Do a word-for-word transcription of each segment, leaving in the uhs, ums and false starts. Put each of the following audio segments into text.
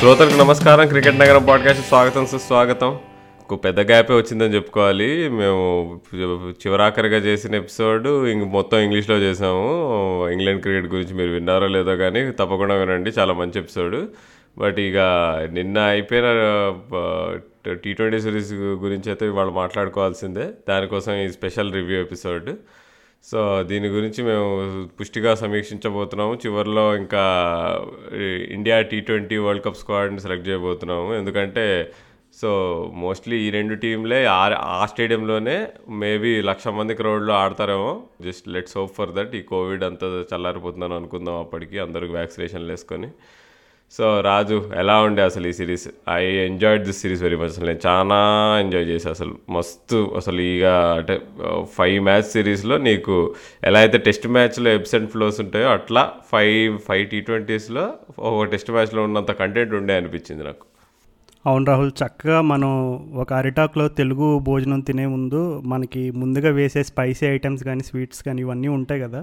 శ్రోతలకు నమస్కారం. క్రికెట్ నగరం పాడ్కాస్ట్ స్వాగతం, సుస్వాగతం. ఒక పెద్ద గ్యాపే వచ్చిందని చెప్పుకోవాలి. మేము చివరాఖరిగా చేసిన ఎపిసోడ్ ఇంక మొత్తం ఇంగ్లీష్లో చేసాము. ఇంగ్లాండ్ క్రికెట్ గురించి మీరు విన్నారో లేదో కానీ తప్పకుండా వినండి, చాలా మంచి ఎపిసోడ్. బట్ ఇక నిన్న అయిపోయిన టీ ట్వంటీ సిరీస్ గురించి అయితే వాళ్ళు మాట్లాడుకోవాల్సిందే. దానికోసం ఈ స్పెషల్ రివ్యూ ఎపిసోడ్. సో దీని గురించి మేము పుష్టిగా సమీక్షించబోతున్నాము. చివరిలో ఇంకా India T twenty world cup స్క్వాడ్ని సెలెక్ట్ చేయబోతున్నాము. ఎందుకంటే సో మోస్ట్లీ ఈ రెండు టీంలే ఆ స్టేడియంలోనే మేబీ లక్ష మంది క్రౌడ్లో ఆడతారేమో. Just let's hope for that. ఈ కోవిడ్ అంతా చల్లారిపోతుందని అనుకుందాం అప్పటికి, అందరూ వ్యాక్సినేషన్లు వేసుకొని. సో రాజు, ఎలా ఉండే అసలు ఈ series? I enjoyed this series very much. అసలు నేను చాలా ఎంజాయ్ చేసా. అసలు మస్తు. అసలు ఇక అంటే ఫైవ్ మ్యాచ్ సిరీస్లో నీకు ఎలా అయితే టెస్ట్ మ్యాచ్లో ఎబ్స్ అండ్ ఫ్లోస్ ఉంటాయో అట్లా ఫైవ్ ఫైవ్ టీ ట్వంటీస్లో ఒక టెస్ట్ మ్యాచ్లో ఉన్నంత కంటెంట్ ఉండే అనిపించింది నాకు. అవును రాహుల్, చక్కగా మనం ఒక అరిటాక్లో తెలుగు భోజనం తినే ముందు మనకి ముందుగా వేసే స్పైసీ ఐటమ్స్ కానీ స్వీట్స్ కానీ ఇవన్నీ ఉంటాయి కదా.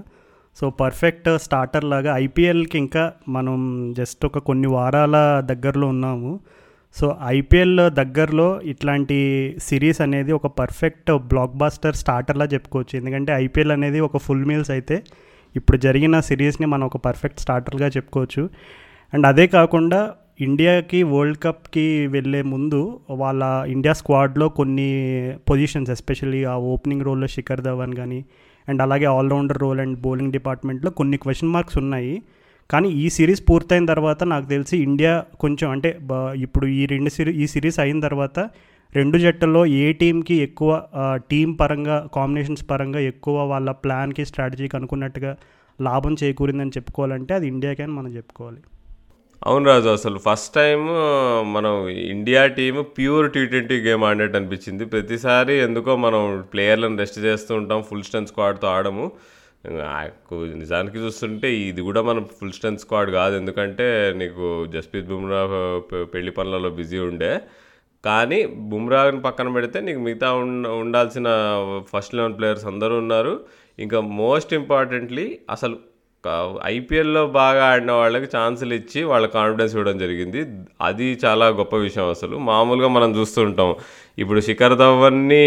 సో పర్ఫెక్ట్ స్టార్టర్ లాగా ఐపీఎల్కి ఇంకా మనం జస్ట్ ఒక కొన్ని వారాల దగ్గరలో ఉన్నాము. సో ఐపీఎల్ దగ్గరలో ఇట్లాంటి సిరీస్ అనేది ఒక పర్ఫెక్ట్ బ్లాక్ బాస్టర్ స్టార్టర్లా చెప్పుకోవచ్చు. ఎందుకంటే ఐపీఎల్ అనేది ఒక ఫుల్ మీల్స్ అయితే ఇప్పుడు జరిగిన సిరీస్ని మనం ఒక పర్ఫెక్ట్ స్టార్టర్గా చెప్పుకోవచ్చు. అండ్ అదే కాకుండా ఇండియాకి వరల్డ్ కప్కి వెళ్ళే ముందు వాళ్ళ ఇండియా స్క్వాడ్లో కొన్ని పొజిషన్స్, ఎస్పెషల్లీ ఆ ఓపెనింగ్ రోల్లో శిఖర్ ధవన్ కానీ అండ్ అలాగే ఆల్రౌండర్ రోల్ అండ్ బౌలింగ్ డిపార్ట్మెంట్లో కొన్ని క్వశ్చన్ మార్క్స్ ఉన్నాయి. కానీ ఈ సిరీస్ పూర్తయిన తర్వాత నాకు తెలిసి ఇండియా కొంచెం అంటే ఇప్పుడు ఈ రెండు సిరీ ఈ సిరీస్ అయిన తర్వాత రెండు జట్లలో ఏ టీంకి ఎక్కువ టీం పరంగా కాంబినేషన్స్ పరంగా ఎక్కువ వాళ్ళ ప్లాన్కి స్ట్రాటజీకి అనుకున్నట్టుగా లాభం చేకూరిందని చెప్పుకోవాలంటే అది ఇండియాకే అని మనం చెప్పుకోవాలి. అవును రాజు, అసలు ఫస్ట్ టైం మనం India team pure T twenty game ఆడినట్టు అనిపించింది. ప్రతిసారి ఎందుకో మనం ప్లేయర్లను రెస్ట్ చేస్తూ ఉంటాం, ఫుల్ స్ట్రెంత్ స్క్వాడ్తో ఆడము. నిజానికి చూస్తుంటే ఇది కూడా మనం ఫుల్ స్ట్రెంత్ స్క్వాడ్ కాదు, ఎందుకంటే నీకు జస్ప్రీత్ బుమ్రా పెళ్లి పనులలో బిజీ ఉండే. కానీ బుమ్రాని పక్కన పెడితే నీకు మిగతా ఉండాల్సిన ఫస్ట్ లెవెన్ ప్లేయర్స్ అందరూ ఉన్నారు. ఇంకా మోస్ట్ ఇంపార్టెంట్లీ అసలు ఐపీఎల్లో బాగా ఆడిన వాళ్ళకి ఛాన్సులు ఇచ్చి వాళ్ళ కాన్ఫిడెన్స్ ఇవ్వడం జరిగింది. అది చాలా గొప్ప విషయం. అసలు మామూలుగా మనం చూస్తూ ఉంటాం ఇప్పుడు శిఖర్ ధవన్ని,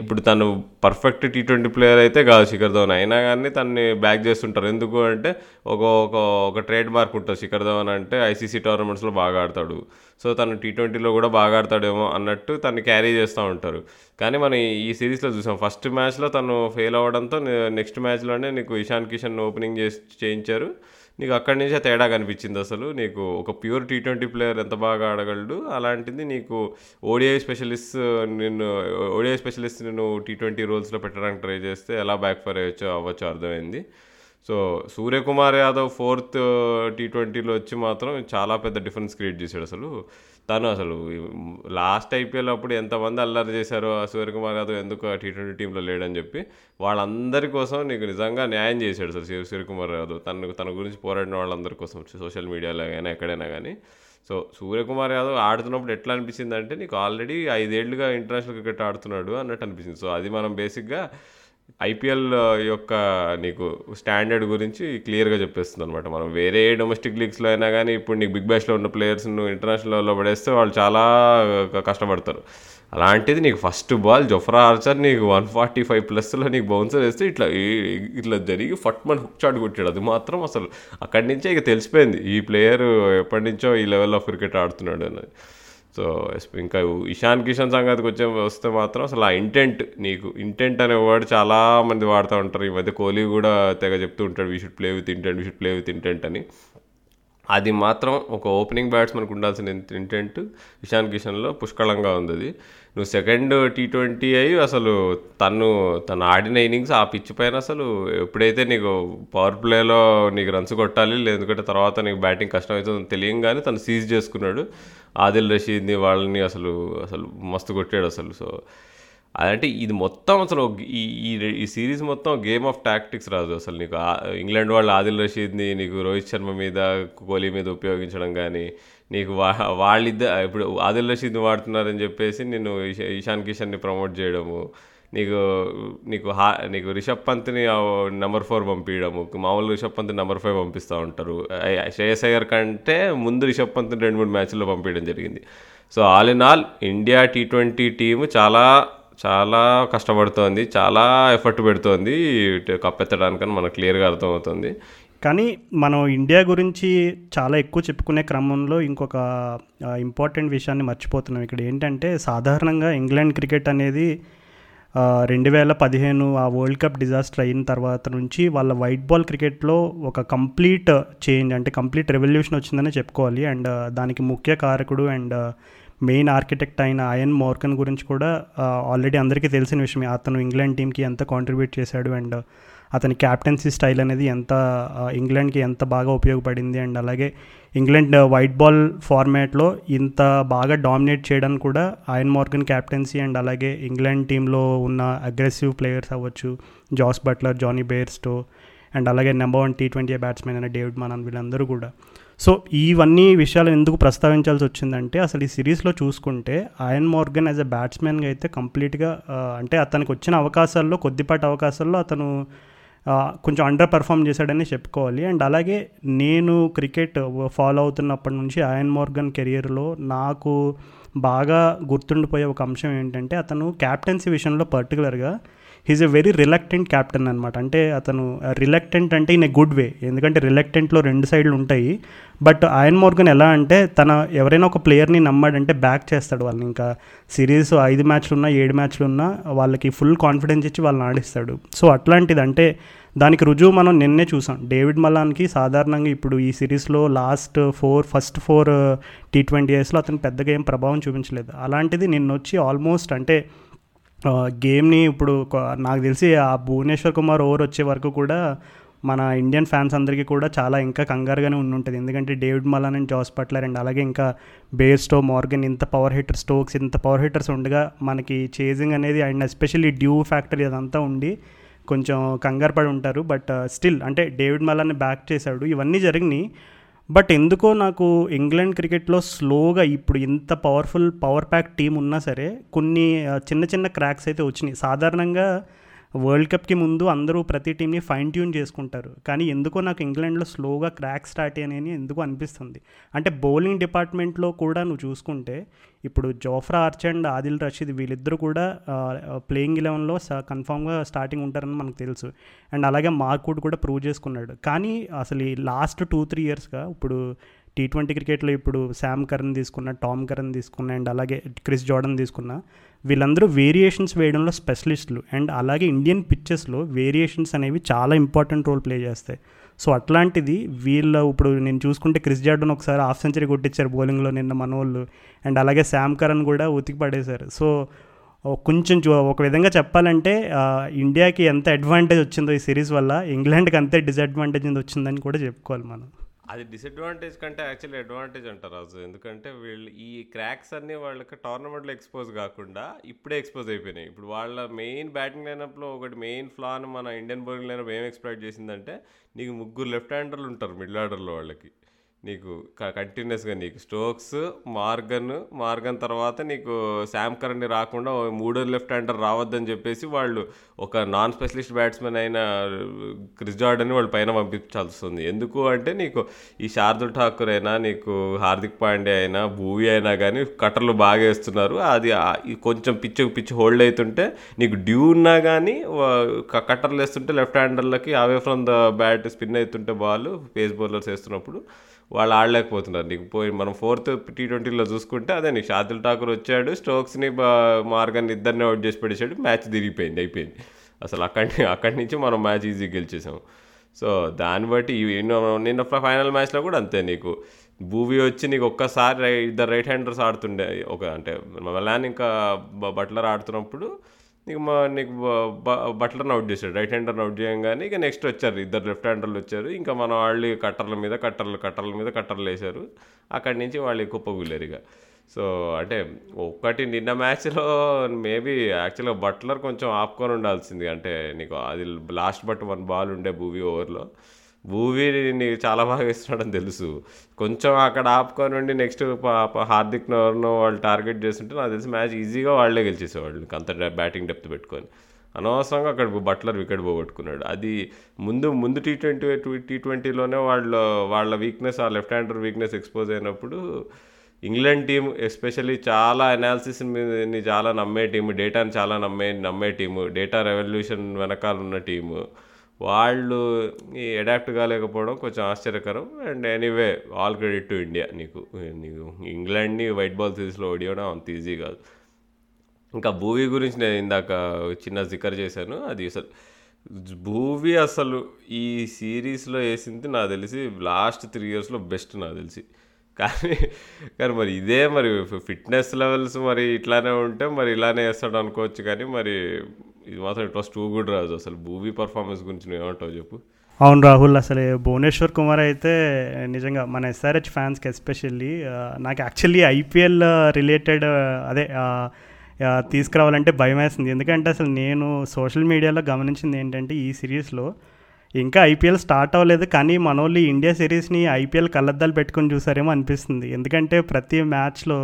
ఇప్పుడు తను పర్ఫెక్ట్ టీ ట్వంటీ ప్లేయర్ అయితే కాదు శిఖర్ ధవన్, అయినా కానీ తనని బ్యాక్ చేస్తుంటారు. ఎందుకు అంటే ఒక ఒక ఒక ట్రేడ్ మార్క్ ఉంటుంది. శిఖర్ ధవన్ అంటే ఐసీసీ టోర్నమెంట్స్లో బాగా ఆడతాడు, సో తను టీ ట్వంటీలో కూడా బాగా ఆడతాడేమో అన్నట్టు తను క్యారీ చేస్తూ ఉంటారు. కానీ మనం ఈ సిరీస్లో చూసాం, ఫస్ట్ మ్యాచ్లో తను ఫెయిల్ అవ్వడంతో నెక్స్ట్ మ్యాచ్లోనే నీకు ఇషాన్ కిషన్ ఓపెనింగ్ చేసి చేయించారు. నీకు అక్కడి నుంచే తేడా కనిపించింది. అసలు నీకు ఒక ప్యూర్ టీ ట్వంటీ ప్లేయర్ ఎంత బాగా ఆడగలడు, అలాంటిది నీకు ఓడిఐ స్పెషలిస్ట్ నిన్ను ఓడిఐ స్పెషలిస్ట్ నిన్ను టీ ట్వంటీ రోల్స్లో పెట్టడానికి ట్రై చేస్తే ఎలా బ్యాక్ఫైర్ అయ్యొచ్చో అవ్వచ్చో అర్థమైంది. So Suryakumar Yadav fourth T ట్వంటీలో వచ్చి మాత్రం చాలా పెద్ద డిఫరెన్స్ క్రియేట్ చేశాడు. అసలు తను అసలు లాస్ట్ ఐపీఎల్ అప్పుడు ఎంతమంది అల్లరి చేశారో సూర్యకుమార్ యాదవ్ ఎందుకు టీ ట్వంటీ టీంలో లేడని చెప్పి, వాళ్ళందరి కోసం నీకు నిజంగా న్యాయం చేశాడు అసలు సూర్యకుమార్ యాదవ్. తను తన గురించి పోరాడిన వాళ్ళందరి కోసం సోషల్ మీడియాలో కానీ ఎక్కడైనా కానీ. సో సూర్యకుమార్ యాదవ్ ఆడుతున్నప్పుడు ఎట్లా అనిపించింది అంటే నీకు ఆల్రెడీ ఐదేళ్లుగా ఇంటర్నేషనల్ క్రికెట్ ఆడుతున్నాడు అన్నట్టు అనిపించింది. సో అది మనం బేసిక్గా ఐపీఎల్ యొక్క నీకు స్టాండర్డ్ గురించి క్లియర్గా చెప్పేస్తుంది అనమాట. మనం వేరే డొమెస్టిక్ లీగ్స్లో అయినా కానీ ఇప్పుడు నీకు బిగ్ బ్యాష్లో ఉన్న ప్లేయర్స్ నువ్వు ఇంటర్నేషనల్లో పడేస్తే వాళ్ళు చాలా కష్టపడతారు. అలాంటిది నీకు ఫస్ట్ బాల్ జొఫ్రా ఆర్చర్ నీకు వన్ ఫార్టీ ఫైవ్ ప్లస్లో నీకు బౌన్సర్ వేస్తే ఇట్లా ఇట్లా జరిగి ఫట్ మన హుక్ షాట్ కొట్టాడు. అది మాత్రం అసలు అక్కడి నుంచే ఇక తెలిసిపోయింది ఈ ప్లేయర్ ఎప్పటి నుంచో ఈ లెవెల్ ఆఫ్ క్రికెట్ ఆడుతున్నాడు అన్నది. సో ఇంకా ఇషాన్ కిషన్ సంగతికి వచ్చే వస్తే మాత్రం అసలు ఆ ఇంటెంట్, నీకు ఇంటెంట్ అనే వర్డ్ చాలామంది వాడుతూ ఉంటారు ఈ మధ్య. కోహ్లీ కూడా తెగ చెప్తూ ఉంటాడు we should play with intent, we should play with intent అని. అది మాత్రం ఒక ఓపెనింగ్ బ్యాట్స్మెన్కి ఉండాల్సిన ఇంటెంట్ ఇషాన్ కిషన్లో పుష్కలంగా ఉంది. అది నువ్వు సెకండ్ టీ ట్వంటీ అయ్యి అసలు తను తను ఆడిన ఇన్నింగ్స్ ఆ పిచ్ పైన అసలు ఎప్పుడైతే నీకు పవర్ ప్లేలో నీకు రన్స్ కొట్టాలి లేదంటే తర్వాత నీకు బ్యాటింగ్ కష్టం అవుతుందని తెలియంగానే తను సీజ్ చేసుకున్నాడు. ఆదిల్ రషీద్ని వాళ్ళని అసలు అసలు మస్తు కొట్టాడు అసలు. సో అదంటే ఇది మొత్తం అసలు ఈ ఈ సిరీస్ మొత్తం గేమ్ ఆఫ్ టాక్టిక్స్ రాదు అసలు. నీకు ఇంగ్లాండ్ వాళ్ళు ఆదిల్ రషీద్ని నీకు రోహిత్ శర్మ మీద కోహ్లీ మీద ఉపయోగించడం కానీ, నీకు వా వాళ్ళిద్ద ఇప్పుడు ఆదిల్ రషీద్ని వాడుతున్నారని చెప్పేసి నేను ఇషాన్ కిషన్ని ప్రమోట్ చేయడము, నీకు నీకు హా నీకు రిషబ్ పంత్ని నెంబర్ ఫోర్ పంపించడము, మామూలు రిషబ్ పంత్ని నెంబర్ ఫైవ్ పంపిస్తూ ఉంటారు. శ్రేయస్ అయ్యర్ కంటే ముందు రిషబ్ పంత్ని రెండు మూడు మ్యాచ్ల్లో పంపించడం జరిగింది. So all in all India T twenty team చాలా చాలా కష్టపడుతోంది, చాలా ఎఫర్ట్ పెడుతోంది కప్పెత్తడానికని మనకు క్లియర్గా అర్థమవుతుంది. కానీ మనం ఇండియా గురించి చాలా ఎక్కువ చెప్పుకునే క్రమంలో ఇంకొక ఇంపార్టెంట్ విషయాన్ని మర్చిపోతున్నాం. ఇక్కడ ఏంటంటే సాధారణంగా ఇంగ్లాండ్ క్రికెట్ అనేది రెండు వేల పదిహేను ఆ వరల్డ్ కప్ డిజాస్టర్ అయిన తర్వాత నుంచి వాళ్ళ వైట్ బాల్ క్రికెట్లో ఒక కంప్లీట్ చేంజ్ అంటే కంప్లీట్ రెవల్యూషన్ వచ్చిందని చెప్పుకోవాలి. అండ్ దానికి ముఖ్య కారకుడు అండ్ మెయిన్ ఆర్కిటెక్ట్ అయిన ఎయిన్ మోర్గన్ గురించి కూడా ఆల్రెడీ అందరికీ తెలిసిన విషయమే. అతను ఇంగ్లాండ్ టీంకి ఎంత కాంట్రిబ్యూట్ చేశాడు అండ్ అతని క్యాప్టెన్సీ స్టైల్ అనేది ఎంత ఇంగ్లాండ్కి ఎంత బాగా ఉపయోగపడింది. అండ్ అలాగే ఇంగ్లాండ్ వైట్ బాల్ ఫార్మాట్లో ఇంత బాగా డామినేట్ చేయడానికి కూడా ఎయిన్ మోర్గన్ క్యాప్టెన్సీ అండ్ అలాగే ఇంగ్లాండ్ టీంలో ఉన్న అగ్రెసివ్ ప్లేయర్స్ అవ్వచ్చు, Jos Buttler, Jonny Bairstow and అలాగే number one T twenty batsmen అయిన డేవిడ్ మానన్ వీళ్ళందరూ కూడా. సో ఇవన్నీ విషయాలు ఎందుకు ప్రస్తావించాల్సి వచ్చిందంటే అసలు ఈ సిరీస్లో చూసుకుంటే ఎయిన్ మోర్గన్ యాజ్ అ బ్యాట్స్మెన్గా అయితే కంప్లీట్గా అంటే అతనికి వచ్చిన అవకాశాల్లో కొద్దిపాటి అవకాశాల్లో అతను కొంచెం అండర్ పర్ఫామ్ చేశాడని చెప్పుకోవాలి. అండ్ అలాగే నేను క్రికెట్ ఫాలో అవుతున్నప్పటి నుంచి ఎయిన్ మోర్గన్ కెరియర్లో నాకు బాగా గుర్తుండిపోయే ఒక అంశం ఏంటంటే అతను క్యాప్టెన్సీ విషయంలో పర్టికులర్గా he's a very reluctant captain అనమాట. అంటే అతను రిలక్టెంట్ అంటే ఇన్ ఏ గుడ్ వే, ఎందుకంటే రిలక్టెంట్లో రెండు సైడ్లు ఉంటాయి. బట్ ఎయిన్ మోర్గన్ ఎలా అంటే తన ఎవరైనా ఒక ప్లేయర్ని నమ్మాడంటే బ్యాక్ చేస్తాడు వాళ్ళని. ఇంకా సిరీస్ ఐదు మ్యాచ్లు ఉన్నా ఏడు మ్యాచ్లు ఉన్నా వాళ్ళకి ఫుల్ కాన్ఫిడెన్స్ ఇచ్చి వాళ్ళని ఆడిస్తాడు. సో అట్లాంటిది అంటే దానికి రుజువు మనం నిన్నే చూసాం. డేవిడ్ మలాన్కి సాధారణంగా ఇప్పుడు ఈ సిరీస్లో last four first four T twenty ఇయర్స్లో అతను పెద్దగా ఏం ప్రభావం చూపించలేదు. అలాంటిది నిన్న వచ్చి ఆల్మోస్ట్ అంటే గేమ్ని ఇప్పుడు నాకు తెలిసి ఆ భువనేశ్వర్ కుమార్ ఓవర్ వచ్చే వరకు కూడా మన ఇండియన్ ఫ్యాన్స్ అందరికీ కూడా చాలా ఇంకా కంగారుగానే ఉండుంటుంది. ఎందుకంటే David Malan and Jos Buttler and అలాగే ఇంకా బెయిర్స్టో, మోర్గన్ ఇంత పవర్ హిట్టర్, స్టోక్స్ ఇంత పవర్ హిట్టర్స్ ఉండగా మనకి చేజింగ్ అనేది అండ్ ఎస్పెషల్లీ డ్యూ ఫ్యాక్టర్ ఇదంతా ఉండి కొంచెం కంగారు పడి ఉంటారు. బట్ స్టిల్ అంటే డేవిడ్ మలాన్ని బ్యాక్ చేశాడు. ఇవన్నీ జరిగినాయి. బట్ ఎందుకో నాకు ఇంగ్లాండ్ క్రికెట్లో స్లోగా ఇప్పుడు ఇంత పవర్ఫుల్ పవర్ ప్యాక్ టీం ఉన్నా సరే కొన్ని చిన్న చిన్న క్రాక్స్ అయితే వచ్చినాయి. సాధారణంగా వరల్డ్ కప్కి ముందు అందరూ ప్రతి టీంని ఫైన్ ట్యూన్ చేసుకుంటారు, కానీ ఎందుకో నాకు ఇంగ్లాండ్లో స్లోగా క్రాక్ స్టార్ట్ అయ్యాయని ఎందుకు అనిపిస్తుంది. అంటే బౌలింగ్ డిపార్ట్మెంట్లో కూడా నువ్వు చూసుకుంటే ఇప్పుడు Jofra Archer and Adil Rashid వీళ్ళిద్దరూ కూడా ప్లేయింగ్ ఎలెవెన్లో కన్ఫామ్గా స్టార్టింగ్ ఉంటారని మనకు తెలుసు. అండ్ అలాగే మార్క్ వుడ్ కూడా ప్రూవ్ చేసుకున్నాడు. కానీ అసలు లాస్ట్ టూ త్రీ ఇయర్స్గా ఇప్పుడు టీ ట్వంటీ క్రికెట్లో ఇప్పుడు శామ్ కరన్ తీసుకున్న, టామ్ కరన్ తీసుకున్న అండ్ అలాగే క్రిస్ జోర్డన్ తీసుకున్న వీళ్ళందరూ వేరియేషన్స్ వేయడంలో స్పెషలిస్టులు. అండ్ అలాగే ఇండియన్ పిచ్చెస్లో వేరియేషన్స్ అనేవి చాలా ఇంపార్టెంట్ రోల్ ప్లే చేస్తాయి. సో అట్లాంటిది వీళ్ళు ఇప్పుడు నేను చూసుకుంటే క్రిస్ జార్డన్ ఒకసారి హాఫ్ సెంచరీ కొట్టించారు బౌలింగ్లో నిన్న మనోళ్ళు. అండ్ అలాగే శామ్ కరన్ కూడా ఉతికి పడేశారు. సో కొంచెం ఒక విధంగా చెప్పాలంటే ఇండియాకి ఎంత అడ్వాంటేజ్ వచ్చిందో ఈ సిరీస్ వల్ల ఇంగ్లాండ్కి అంతే డిసడ్వాంటేజ్ వచ్చిందని కూడా చెప్పుకోవాలి మనం. అది డిసడ్వాంటేజ్ కంటే యాక్చువల్లీ అడ్వాంటేజ్ అంటారు రాజు. ఎందుకంటే వీళ్ళు ఈ క్రాక్స్ అన్నీ వాళ్ళకి టోర్నమెంట్లో ఎక్స్పోజ్ కాకుండా ఇప్పుడే ఎక్స్పోజ్ అయిపోయినాయి. ఇప్పుడు వాళ్ళ మెయిన్ బ్యాటింగ్ లైనప్లో ఒకటి మెయిన్ ఫ్లాను మన ఇండియన్ బౌలింగ్ లైనప్ ఏం ఎక్స్పెక్ట్ చేసిందంటే నీకు ముగ్గురు లెఫ్ట్ హ్యాండర్లు ఉంటారు మిడిల్ ఆర్డర్లో. వాళ్ళకి నీకు కంటిన్యూస్గా నీకు స్టోక్స్, మార్గన్ మార్గన్ తర్వాత నీకు శామ్ కరన్ రాకుండా మూడో లెఫ్ట్ హ్యాండర్ రావద్దని చెప్పేసి వాళ్ళు ఒక నాన్ స్పెషలిస్ట్ బ్యాట్స్మెన్ అయిన క్రిస్ జార్డన్ని వాళ్ళు పైన పంపించాల్సి వస్తుంది. ఎందుకు అంటే నీకు ఈ శార్దుల్ ఠాకూర్ అయినా నీకు హార్దిక్ పాండ్యా అయినా భూవీ అయినా కానీ కట్టర్లు బాగా వేస్తున్నారు. అది కొంచెం పిచ్చి పిచ్చి హోల్డ్ అవుతుంటే నీకు డ్యూ ఉన్నా కానీ కట్టర్లు వేస్తుంటే లెఫ్ట్ హ్యాండర్లకి అవే ఫ్రమ్ ద బ్యాట్ స్పిన్ అవుతుంటే బాల్ పేస్ బౌలర్స్ వేస్తున్నప్పుడు వాళ్ళు ఆడలేకపోతున్నారు. నీకు పోయి మనం ఫోర్త్ టీ ట్వంటీలో చూసుకుంటే అదే నీకు షార్దుల్ ఠాకూర్ వచ్చాడు, స్టోక్స్ని మార్గన్ ఇద్దరిని అవుట్ చేసి పడేసాడు, మ్యాచ్ తిరిగిపోయింది, అయిపోయింది. అసలు అక్కడి అక్కడి నుంచి మనం మ్యాచ్ ఈజీ గెలిచేసాము. సో దాన్ని బట్టి నిన్న ఫైనల్ మ్యాచ్లో కూడా అంతే. నీకు భూవీ వచ్చి నీకు ఒక్కసారి ఇద్దరు రైట్ హ్యాండర్స్ ఆడుతుండే ఒక అంటే మలాన్ ఇంకా బట్లర్ ఆడుతున్నప్పుడు నీకు మా నీకు బట్లర్ని అవుట్ చేశాడు, రైట్ హ్యాండర్ని అవుట్ చేయంగానే ఇక నెక్స్ట్ వచ్చారు ఇద్దరు లెఫ్ట్ హ్యాండర్లు వచ్చారు. ఇంకా మన వాళ్ళు కట్టర్ల మీద కట్టర్లు కట్టర్ల మీద కట్టర్లు వేశారు. అక్కడి నుంచి వాళ్ళు కుప్పగూలేరు ఇక. సో అంటే ఒక్కటి నిన్న మ్యాచ్లో మేబీ యాక్చువల్గా బట్లర్ కొంచెం ఆపుకొని ఉండాల్సింది. అంటే నీకు అది లాస్ట్ బట్ వన్ బాల్ ఉండే భూవీ ఓవర్లో భూవీ నీకు చాలా బాగా ఇస్తున్నాడని తెలుసు, కొంచెం అక్కడ ఆపుకొని ఉండి నెక్స్ట్ హార్దిక్ నవర్ను వాళ్ళు టార్గెట్ చేస్తుంటే నాకు తెలిసి మ్యాచ్ ఈజీగా వాళ్ళే గెలిచేసేవాళ్ళు అంత బ్యాటింగ్ డెప్త్ పెట్టుకొని. అనవసరంగా అక్కడ బట్లర్ వికెట్ పోగొట్టుకున్నాడు. అది ముందు ముందు టీ ట్వంటీ టీ ట్వంటీలోనే వాళ్ళ వాళ్ళ వీక్నెస్ ఆ లెఫ్ట్ హ్యాండర్ వీక్నెస్ ఎక్స్పోజ్ అయినప్పుడు ఇంగ్లాండ్ టీం ఎస్పెషల్లీ చాలా అనాలిసిస్ని చాలా నమ్మే టీము, డేటాని చాలా నమ్మే నమ్మే టీము, డేటా రెవల్యూషన్ వెనకాల ఉన్న టీము, వాళ్ళు ఈ అడాప్ట్ కాలేకపోవడం కొంచెం ఆశ్చర్యకరం. And anyway all credit to India. నీకు నీకు ఇంగ్లాండ్ని వైట్ బాల్ సిరీస్లో ఓడియడం అంత ఈజీ కాదు. ఇంకా భూవీ గురించి నేను ఇందాక చిన్న జికర్ చేశాను, అది అసలు భూవీ అసలు ఈ సిరీస్లో వేసింది నాకు తెలిసి లాస్ట్ త్రీ ఇయర్స్లో బెస్ట్ నాకు తెలిసి. కానీ కానీ మరి ఇదే మరి ఫిట్నెస్ లెవెల్స్ మరి ఇట్లానే ఉంటే మరి ఇలానే వేస్తాడు అనుకోవచ్చు, కానీ మరి ఇది మాత్రం it was too good Raju. అసలు భూవీ పర్ఫార్మెన్స్ గురించి నువ్వు ఏమంటావు చెప్పు. అవును రాహుల్, అసలు భువనేశ్వర్ కుమార్ అయితే నిజంగా మన ఎస్ఆర్హెచ్ ఫ్యాన్స్కి ఎస్పెషల్లీ, నాకు యాక్చువల్లీ ఐపీఎల్ రిలేటెడ్ అదే తీసుకురావాలంటే భయం వేస్తుంది. ఎందుకంటే అసలు నేను సోషల్ మీడియాలో గమనించింది ఏంటంటే ఈ సిరీస్లో ఇంకా ఐపీఎల్ స్టార్ట్ అవ్వలేదు కానీ మనోళ్ళు ఇండియా సిరీస్ని ఐపీఎల్ కళ్ళద్దాలు పెట్టుకుని చూసారేమో అనిపిస్తుంది. ఎందుకంటే ప్రతి మ్యాచ్లో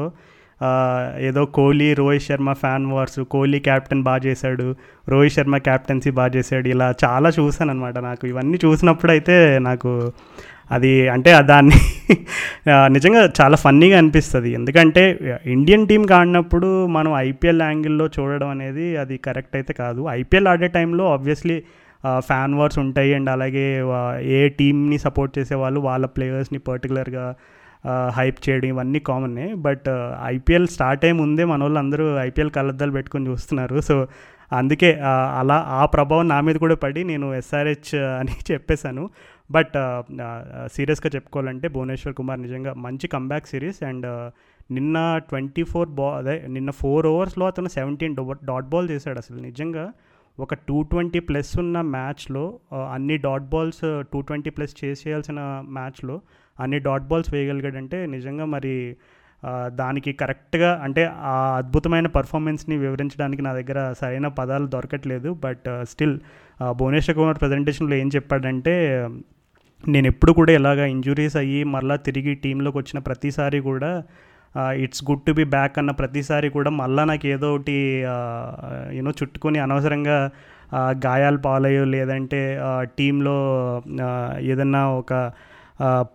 ఏదో Kohli Rohit Sharma fan wars, Kohli captain బాగా చేశాడు, రోహిత్ శర్మ క్యాప్టెన్సీ బాగా చేశాడు, ఇలా చాలా చూశాను అనమాట. నాకు ఇవన్నీ చూసినప్పుడు అయితే నాకు అది అంటే దాన్ని నిజంగా చాలా ఫన్నీగా అనిపిస్తుంది. ఎందుకంటే ఇండియన్ టీంకి ఆడినప్పుడు మనం ఐపీఎల్ యాంగిల్లో చూడడం అనేది అది కరెక్ట్ అయితే కాదు. ఐపీఎల్ ఆడే టైంలో ఆబ్వియస్లీ ఫ్యాన్ వార్స్ ఉంటాయి అండ్ అలాగే ఏ టీమ్ని సపోర్ట్ చేసేవాళ్ళు వాళ్ళ ప్లేయర్స్ని పర్టికులర్గా హైప్ చేయడం ఇవన్నీ కామన్నే. బట్ ఐపీఎల్ స్టార్ట్ అయ్యే ముందే మన వాళ్ళు అందరూ ఐపీఎల్ కళ్ళద్దాలు పెట్టుకొని చూస్తున్నారు. సో అందుకే అలా ఆ ప్రభావం నా మీద కూడా పడి నేను ఎస్ఆర్హెచ్ అని చెప్పేశాను. బట్ సీరియస్గా చెప్పుకోవాలంటే భువనేశ్వర్ కుమార్ నిజంగా మంచి కంబ్యాక్ సిరీస్. అండ్ నిన్న ట్వంటీ ఫోర్ బా అదే నిన్న ఫోర్ ఓవర్స్లో అతను సెవెంటీన్ డాట్ బాల్ చేశాడు. అసలు నిజంగా ఒక టూ ట్వంటీ ప్లస్ ఉన్న మ్యాచ్లో అన్ని dot balls two twenty plus చేసేయాల్సిన మ్యాచ్లో అన్ని డాట్ బాల్స్ వేయగలిగాడంటే నిజంగా మరి దానికి కరెక్ట్గా అంటే ఆ అద్భుతమైన పర్ఫార్మెన్స్ని వివరించడానికి నా దగ్గర సరైన పదాలు దొరకట్లేదు. బట్ స్టిల్ భువనేశ్వర్ కుమార్ ప్రజెంటేషన్లో ఏం చెప్పాడంటే, నేను ఎప్పుడు కూడా ఇలాగ ఇంజురీస్ అయ్యి మళ్ళీ తిరిగి టీంలోకి వచ్చిన ప్రతిసారి కూడా it's good to be back అన్న ప్రతిసారి కూడా మళ్ళీ నాకు ఏదో ఒకటి యూనో చుట్టుకొని అనవసరంగా గాయాలు పాలయ్యో లేదంటే టీంలో ఏదన్నా ఒక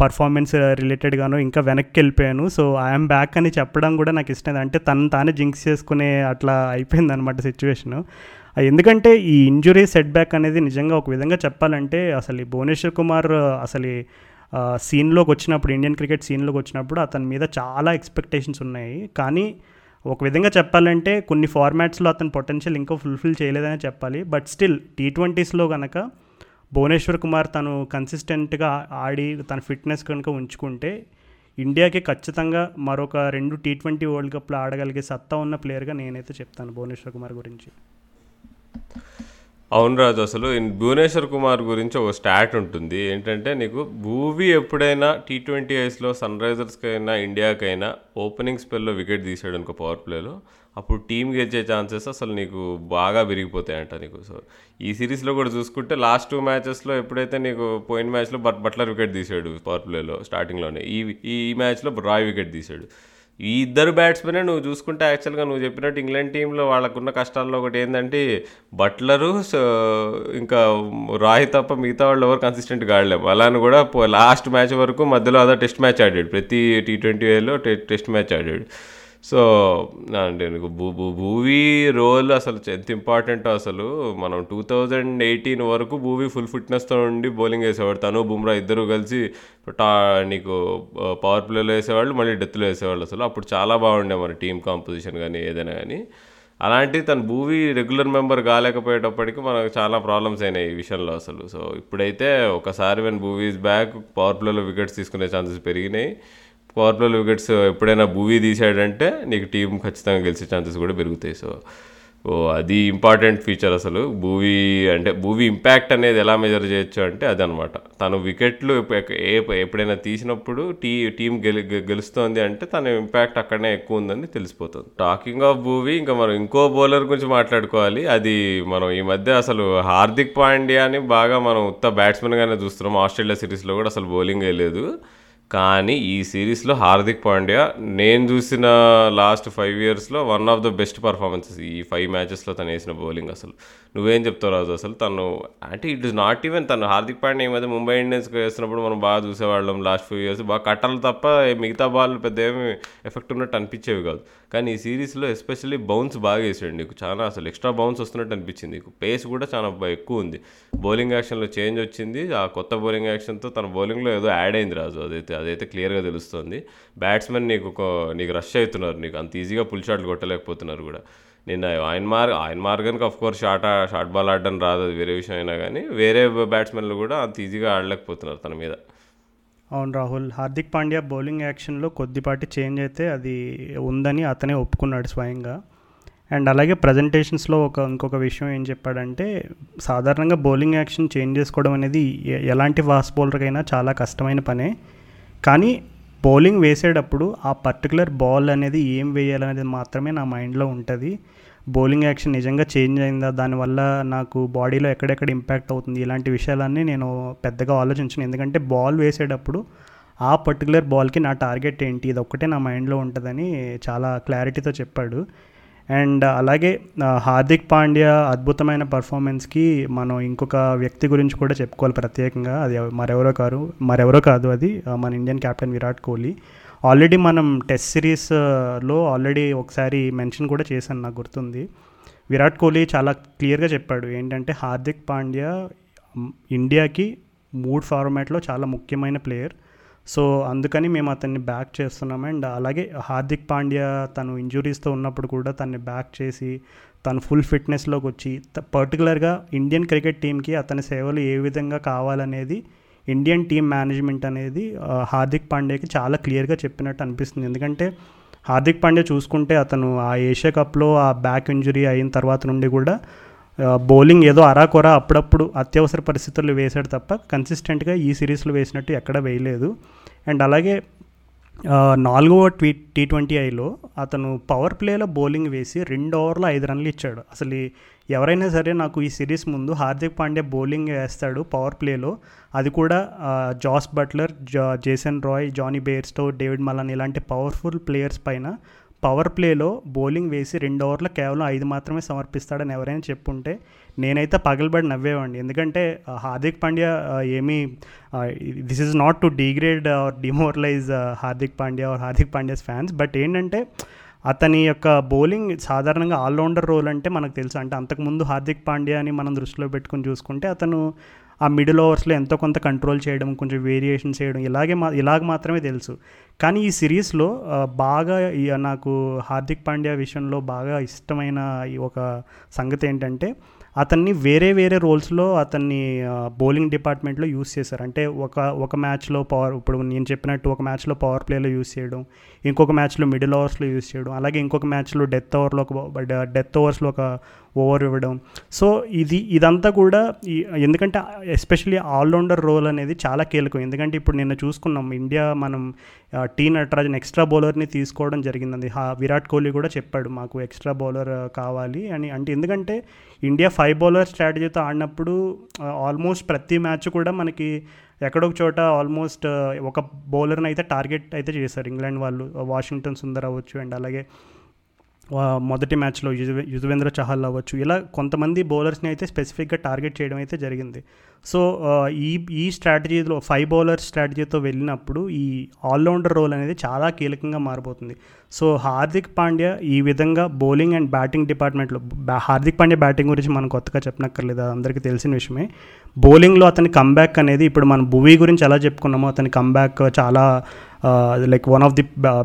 పర్ఫార్మెన్స్ రిలేటెడ్గానో ఇంకా వెనక్కి వెళ్ళిపోయాను. సో ఐఎమ్ బ్యాక్ అని చెప్పడం కూడా నాకు ఇష్టం, అంటే తను తానే జింక్స్ చేసుకునే అట్లా అయిపోయింది అనమాట సిచ్యువేషను. ఎందుకంటే ఈ ఇంజురీ సెట్ బ్యాక్ అనేది నిజంగా ఒక విధంగా చెప్పాలంటే అసలు భువనేశ్వర్ కుమార్ అసలు సీన్లోకి వచ్చినప్పుడు ఇండియన్ క్రికెట్ సీన్లోకి వచ్చినప్పుడు అతని మీద చాలా ఎక్స్పెక్టేషన్స్ ఉన్నాయి. కానీ ఒక విధంగా చెప్పాలంటే కొన్ని ఫార్మాట్స్లో అతని పొటెన్షియల్ ఇంకా ఫుల్ఫిల్ చేయలేదని చెప్పాలి. బట్ స్టిల్ టీ ట్వంటీస్లో కనుక భువనేశ్వర్ కుమార్ తను కన్సిస్టెంట్గా ఆడి తన ఫిట్నెస్ కనుక ఉంచుకుంటే ఇండియాకి ఖచ్చితంగా మరొక రెండు టీ ట్వంటీ వరల్డ్ కప్లో ఆడగలిగే సత్తా ఉన్న ప్లేయర్గా నేనైతే చెప్తాను భువనేశ్వర్ కుమార్ గురించి. అవును రాజు, అసలు భువనేశ్వర్ కుమార్ గురించి ఒక స్టాట్ ఉంటుంది ఏంటంటే, నీకు భూవీ ఎప్పుడైనా టీ ట్వంటీ ఐస్లో సన్ రైజర్స్కైనా ఇండియాకైనా ఓపెనింగ్ స్పెల్లో వికెట్ తీసాడు అనుకో పవర్ ప్లేలో, అప్పుడు టీం గెలిచే ఛాన్సెస్ అసలు నీకు బాగా పెరిగిపోతాయంట నీకు. సో ఈ సిరీస్లో కూడా చూసుకుంటే లాస్ట్ టూ మ్యాచెస్లో ఎప్పుడైతే నీకు పోయిన మ్యాచ్లో బట్ బట్లర్ వికెట్ తీసాడు పవర్ ప్లేలో స్టార్టింగ్లోనే, ఈ ఈ మ్యాచ్లో రాయ్ వికెట్ తీసాడు. ఈ ఇద్దరు బ్యాట్స్మెనే నువ్వు చూసుకుంటే యాక్చువల్గా నువ్వు చెప్పినట్టు ఇంగ్లాండ్ టీంలో వాళ్ళకున్న కష్టాల్లో ఒకటి ఏంటంటే బట్లరు ఇంకా రాయ్ తప్ప మిగతా వాళ్ళు ఎవరు కన్సిస్టెంట్గా ఆడలేము. అలానే కూడా లాస్ట్ మ్యాచ్ వరకు మధ్యలో అదే టెస్ట్ మ్యాచ్ ఆడాడు, ప్రతి టీ ట్వంటీ వేలో టెస్ట్ మ్యాచ్ ఆడాడు. సో అంటే భూ భూవీ రోల్ అసలు ఎంత ఇంపార్టెంట్. అసలు మనం టూ థౌజండ్ ఎయిటీన్ వరకు భూవీ ఫుల్ ఫిట్నెస్తో ఉండి బౌలింగ్ వేసేవాడు, తను బుమ్రా ఇద్దరు కలిసి టా నీకు పవర్ ప్లేలో వేసేవాళ్ళు మళ్ళీ డెత్లో వేసేవాళ్ళు. అసలు అప్పుడు చాలా బాగుండే మన టీం కాంపోజిషన్ కానీ ఏదైనా కానీ. అలాంటి తను భూవీ రెగ్యులర్ మెంబర్ కాలేకపోయేటప్పటికి మనకు చాలా ప్రాబ్లమ్స్ అయినాయి ఈ విషయంలో అసలు. సో ఇప్పుడైతే ఒకసారి when Bhuvi is back power ప్లేలో వికెట్స్ తీసుకునే ఛాన్సెస్ పెరిగినాయి. పవర్ ప్లేలో వికెట్స్ ఎప్పుడైనా భూవీ తీసాడంటే నీకు టీం ఖచ్చితంగా గెలిచే ఛాన్సెస్ కూడా పెరుగుతాయి. సో ఓ అది ఇంపార్టెంట్ ఫీచర్ అసలు భూవీ అంటే భూవీ ఇంపాక్ట్ అనేది ఎలా మెజర్ చేయొచ్చు అంటే అదనమాట. తను వికెట్లు ఏ ఎప్పుడైనా తీసినప్పుడు టీ టీం గెలి గెలుస్తుంది అంటే తన ఇంపాక్ట్ అక్కడనే ఎక్కువ ఉందని తెలిసిపోతుంది. టాకింగ్ ఆఫ్ భూవీ ఇంకా మనం ఇంకో బౌలర్ గురించి మాట్లాడుకోవాలి. అది మనం ఈ మధ్య అసలు హార్దిక్ పాండ్యాని బాగా మనం ఉత్త బ్యాట్స్మెన్గానే చూస్తున్నాం. ఆస్ట్రేలియా సిరీస్లో కూడా అసలు బౌలింగ్ వేయలేదు, కానీ ఈ సిరీస్లో హార్దిక్ పాండ్యా నేను చూసిన లాస్ట్ ఫైవ్ ఇయర్స్లో one of the best performances ఈ ఫైవ్ మ్యాచెస్లో తను వేసిన బౌలింగ్. అసలు నువ్వేం చెప్తావు రాజు? అసలు తను అంటే ఇట్ ఇస్ నాట్ ఈవెన్ తను హార్దిక్ పాండ్యా ఈ మధ్య ముంబై ఇండియన్స్కి వేసినప్పుడు మనం బాగా చూసేవాళ్ళం లాస్ట్ ఫైవ్ ఇయర్స్, బాగా కట్టాలి తప్ప మిగతా బాల్ పెద్ద ఏమి ఎఫెక్ట్ ఉన్నట్టు అనిపించేవి కాదు. కానీ ఈ సిరీస్లో ఎస్పెషల్లీ బౌన్స్ బాగా వేసాడు నీకు, చాలా అసలు ఎక్స్ట్రా బౌన్స్ వస్తున్నట్టు అనిపించింది నీకు. పేస్ కూడా చాలా ఎక్కువ ఉంది, బౌలింగ్ యాక్షన్లో చేంజ్ వచ్చింది. ఆ కొత్త బౌలింగ్ యాక్షన్తో తన బౌలింగ్లో ఏదో యాడ్ అయింది రాజు, అదైతే అదైతే క్లియర్గా తెలుస్తుంది. బ్యాట్స్మెన్ నీకు నీకు రష్ అవుతున్నారు, నీకు అంత ఈజీగా పుల్ షాట్లు కొట్టలేకపోతున్నారు కూడా. నిన్న ఆయన మార్ ఆయన మార్గానికి అఫ్కోర్స్ షార్ట్ షార్ట్ బాల్ ఆడడం రాదు, అది వేరే విషయం అయినా కానీ వేరే బ్యాట్స్మెన్లు కూడా అంత ఈజీగా ఆడలేకపోతున్నారు తన మీద. అవును రాహుల్, హార్దిక్ పాండ్యా బౌలింగ్ యాక్షన్లో కొద్దిపాటి చేంజ్ అయితే అది ఉందని అతనే ఒప్పుకున్నాడు స్వయంగా. అండ్ అలాగే ప్రజెంటేషన్స్లో ఒక ఇంకొక విషయం ఏం చెప్పాడంటే, సాధారణంగా బౌలింగ్ యాక్షన్ చేంజ్ చేసుకోవడం అనేది ఎలాంటి ఫాస్ట్ బౌలర్కైనా చాలా కష్టమైన పనే, కానీ బౌలింగ్ వేసేటప్పుడు ఆ పర్టికులర్ బాల్ అనేది ఏం వేయాలనేది మాత్రమే నా మైండ్లో ఉంటుంది. బౌలింగ్ యాక్షన్ నిజంగా చేంజ్ అయిందా, దానివల్ల నాకు బాడీలో ఎక్కడెక్కడ ఇంపాక్ట్ అవుతుంది, ఇలాంటి విషయాలన్నీ నేను పెద్దగా ఆలోచించను. ఎందుకంటే బాల్ వేసేటప్పుడు ఆ పర్టికులర్ బాల్కి నా టార్గెట్ ఏంటి, ఇది ఒక్కటే నా మైండ్లో ఉంటుందని చాలా క్లారిటీతో చెప్పాడు. అండ్ అలాగే హార్దిక్ పాండ్యా అద్భుతమైన పర్ఫార్మెన్స్కి మనం ఇంకొక వ్యక్తి గురించి కూడా చెప్పుకోవాలి ప్రత్యేకంగా. అది మరెవరో కాదు మరెవరో కాదు అది మన Indian captain Virat Kohli. Already మనం టెస్ట్ సిరీస్లో ఆల్రెడీ ఒకసారి మెన్షన్ కూడా చేశాను, నాకు గుర్తుంది. విరాట్ కోహ్లీ చాలా క్లియర్గా చెప్పాడు ఏంటంటే, హార్దిక్ పాండ్యా ఇండియాకి మూడు ఫార్మాట్లో చాలా ముఖ్యమైన ప్లేయర్, సో అందుకని మేము అతన్ని బ్యాక్ చేస్తున్నాం. అండ్ అలాగే హార్దిక్ పాండ్యా తను ఇంజురీస్తో ఉన్నప్పుడు కూడా తనని బ్యాక్ చేసి తను ఫుల్ ఫిట్నెస్లోకి వచ్చి పర్టికులర్గా ఇండియన్ క్రికెట్ టీంకి అతని సేవలు ఏ విధంగా కావాలనేది ఇండియన్ టీమ్ మేనేజ్మెంట్ అనేది హార్దిక్ పాండ్యాకి చాలా క్లియర్గా చెప్పినట్టు అనిపిస్తుంది. ఎందుకంటే హార్దిక్ పాండ్యా చూసుకుంటే అతను ఆ ఏషియా కప్లో ఆ బ్యాక్ ఇంజురీ అయిన తర్వాత నుండి కూడా బౌలింగ్ ఏదో అరాకొరా అప్పుడప్పుడు అత్యవసర పరిస్థితుల్లో వేశాడు తప్ప కన్సిస్టెంట్గా ఈ సిరీస్లో వేసినట్టు ఎక్కడ వేయలేదు. అండ్ అలాగే నాలుగవ టీ టీ ట్వంటీ ఐలో అతను పవర్ ప్లేలో బౌలింగ్ వేసి రెండు ఓవర్లో ఐదు రన్లు ఇచ్చాడు. అసలు ఎవరైనా సరే నాకు ఈ సిరీస్ ముందు హార్దిక్ పాండ్యా బౌలింగ్ వేస్తాడు పవర్ ప్లేలో, అది కూడా Jos Buttler, Jason Roy, Jonny Bairstow, David Malan ఇలాంటి పవర్ఫుల్ ప్లేయర్స్ పైన పవర్ ప్లేలో బౌలింగ్ వేసి రెండు ఓవర్లో కేవలం ఐదు మాత్రమే సమర్పిస్తాడని ఎవరైనా చెప్పుంటే నేనైతే పగలబడి నవ్వేవాడిని. ఎందుకంటే హార్దిక్ పాండ్యా ఏమీ this is not to degrade or demoralise Hardik Pandya or Hardik Pandya's fans, but ఏంటంటే అతని యొక్క బౌలింగ్ సాధారణంగా ఆల్రౌండర్ రోల్ అంటే మనకు తెలుసు. అంటే అంతకుముందు హార్దిక్ పాండ్యాని మనం దృష్టిలో పెట్టుకుని చూసుకుంటే అతను ఆ మిడిల్ ఓవర్స్లో ఎంతో కొంత కంట్రోల్ చేయడం, కొంచెం వేరియేషన్స్ చేయడం ఇలాగే మా ఇలాగ మాత్రమే తెలుసు. కానీ ఈ సిరీస్లో బాగా నాకు హార్దిక్ పాండ్యా విషయంలో బాగా ఇష్టమైన ఒక సంగతి ఏంటంటే అతన్ని వేరే వేరే రోల్స్లో అతన్ని బౌలింగ్ డిపార్ట్మెంట్లో యూస్ చేశారు. అంటే ఒక ఒక మ్యాచ్లో పవర్ ఇప్పుడు నేను చెప్పినట్టు ఒక మ్యాచ్లో పవర్ ప్లేలో యూస్ చేయడం, ఇంకొక మ్యాచ్లో మిడిల్ ఓవర్స్లో యూస్ చేయడం, అలాగే ఇంకొక మ్యాచ్లో డెత్ ఓవర్లో ఒక డెత్ ఓవర్స్లో ఒక ఓవర్ ఇవ్వడం. సో ఇది ఇదంతా కూడా ఎందుకంటే ఎస్పెషల్లీ ఆల్రౌండర్ రోల్ అనేది చాలా కీలకం. ఎందుకంటే ఇప్పుడు నిన్న చూసుకున్నాం ఇండియా మనం టీ నటరాజన్ ఎక్స్ట్రా బౌలర్ని తీసుకోవడం జరిగింది. విరాట్ కోహ్లీ కూడా చెప్పాడు మాకు ఎక్స్ట్రా బౌలర్ కావాలి అని. అంటే ఎందుకంటే ఇండియా ఫైవ్ బౌలర్ స్ట్రాటజీతో ఆడినప్పుడు ఆల్మోస్ట్ ప్రతి మ్యాచ్ కూడా మనకి ఎక్కడొక చోట ఆల్మోస్ట్ ఒక బౌలర్ని అయితే టార్గెట్ అయితే చేశారు ఇంగ్లాండ్ వాళ్ళు. వాషింగ్టన్ సుందర్ అవ్వచ్చు, అండ్ అలాగే మొదటి మ్యాచ్లో యుజ యుజవేంద్ర చహల్ అవ్వచ్చు, ఇలా కొంతమంది బౌలర్స్ని అయితే స్పెసిఫిక్గా టార్గెట్ చేయడం అయితే జరిగింది. సో ఈ ఈ స్ట్రాటజీలో ఫైవ్ బౌలర్ స్ట్రాటజీతో వెళ్ళినప్పుడు ఈ ఆల్రౌండర్ రోల్ అనేది చాలా కీలకంగా మారిపోతుంది. సో హార్దిక్ పాండ్యా ఈ విధంగా బౌలింగ్ అండ్ బ్యాటింగ్ డిపార్ట్మెంట్లో, హార్దిక్ పాండ్యా బ్యాటింగ్ గురించి మనం కొత్తగా చెప్పనక్కర్లేదు, అది అందరికీ తెలిసిన విషయమే. బౌలింగ్లో అతని కంబ్యాక్ అనేది ఇప్పుడు మనం భువీ గురించి ఎలా చెప్పుకున్నామో అతని కంబ్యాక్ చాలా like one of the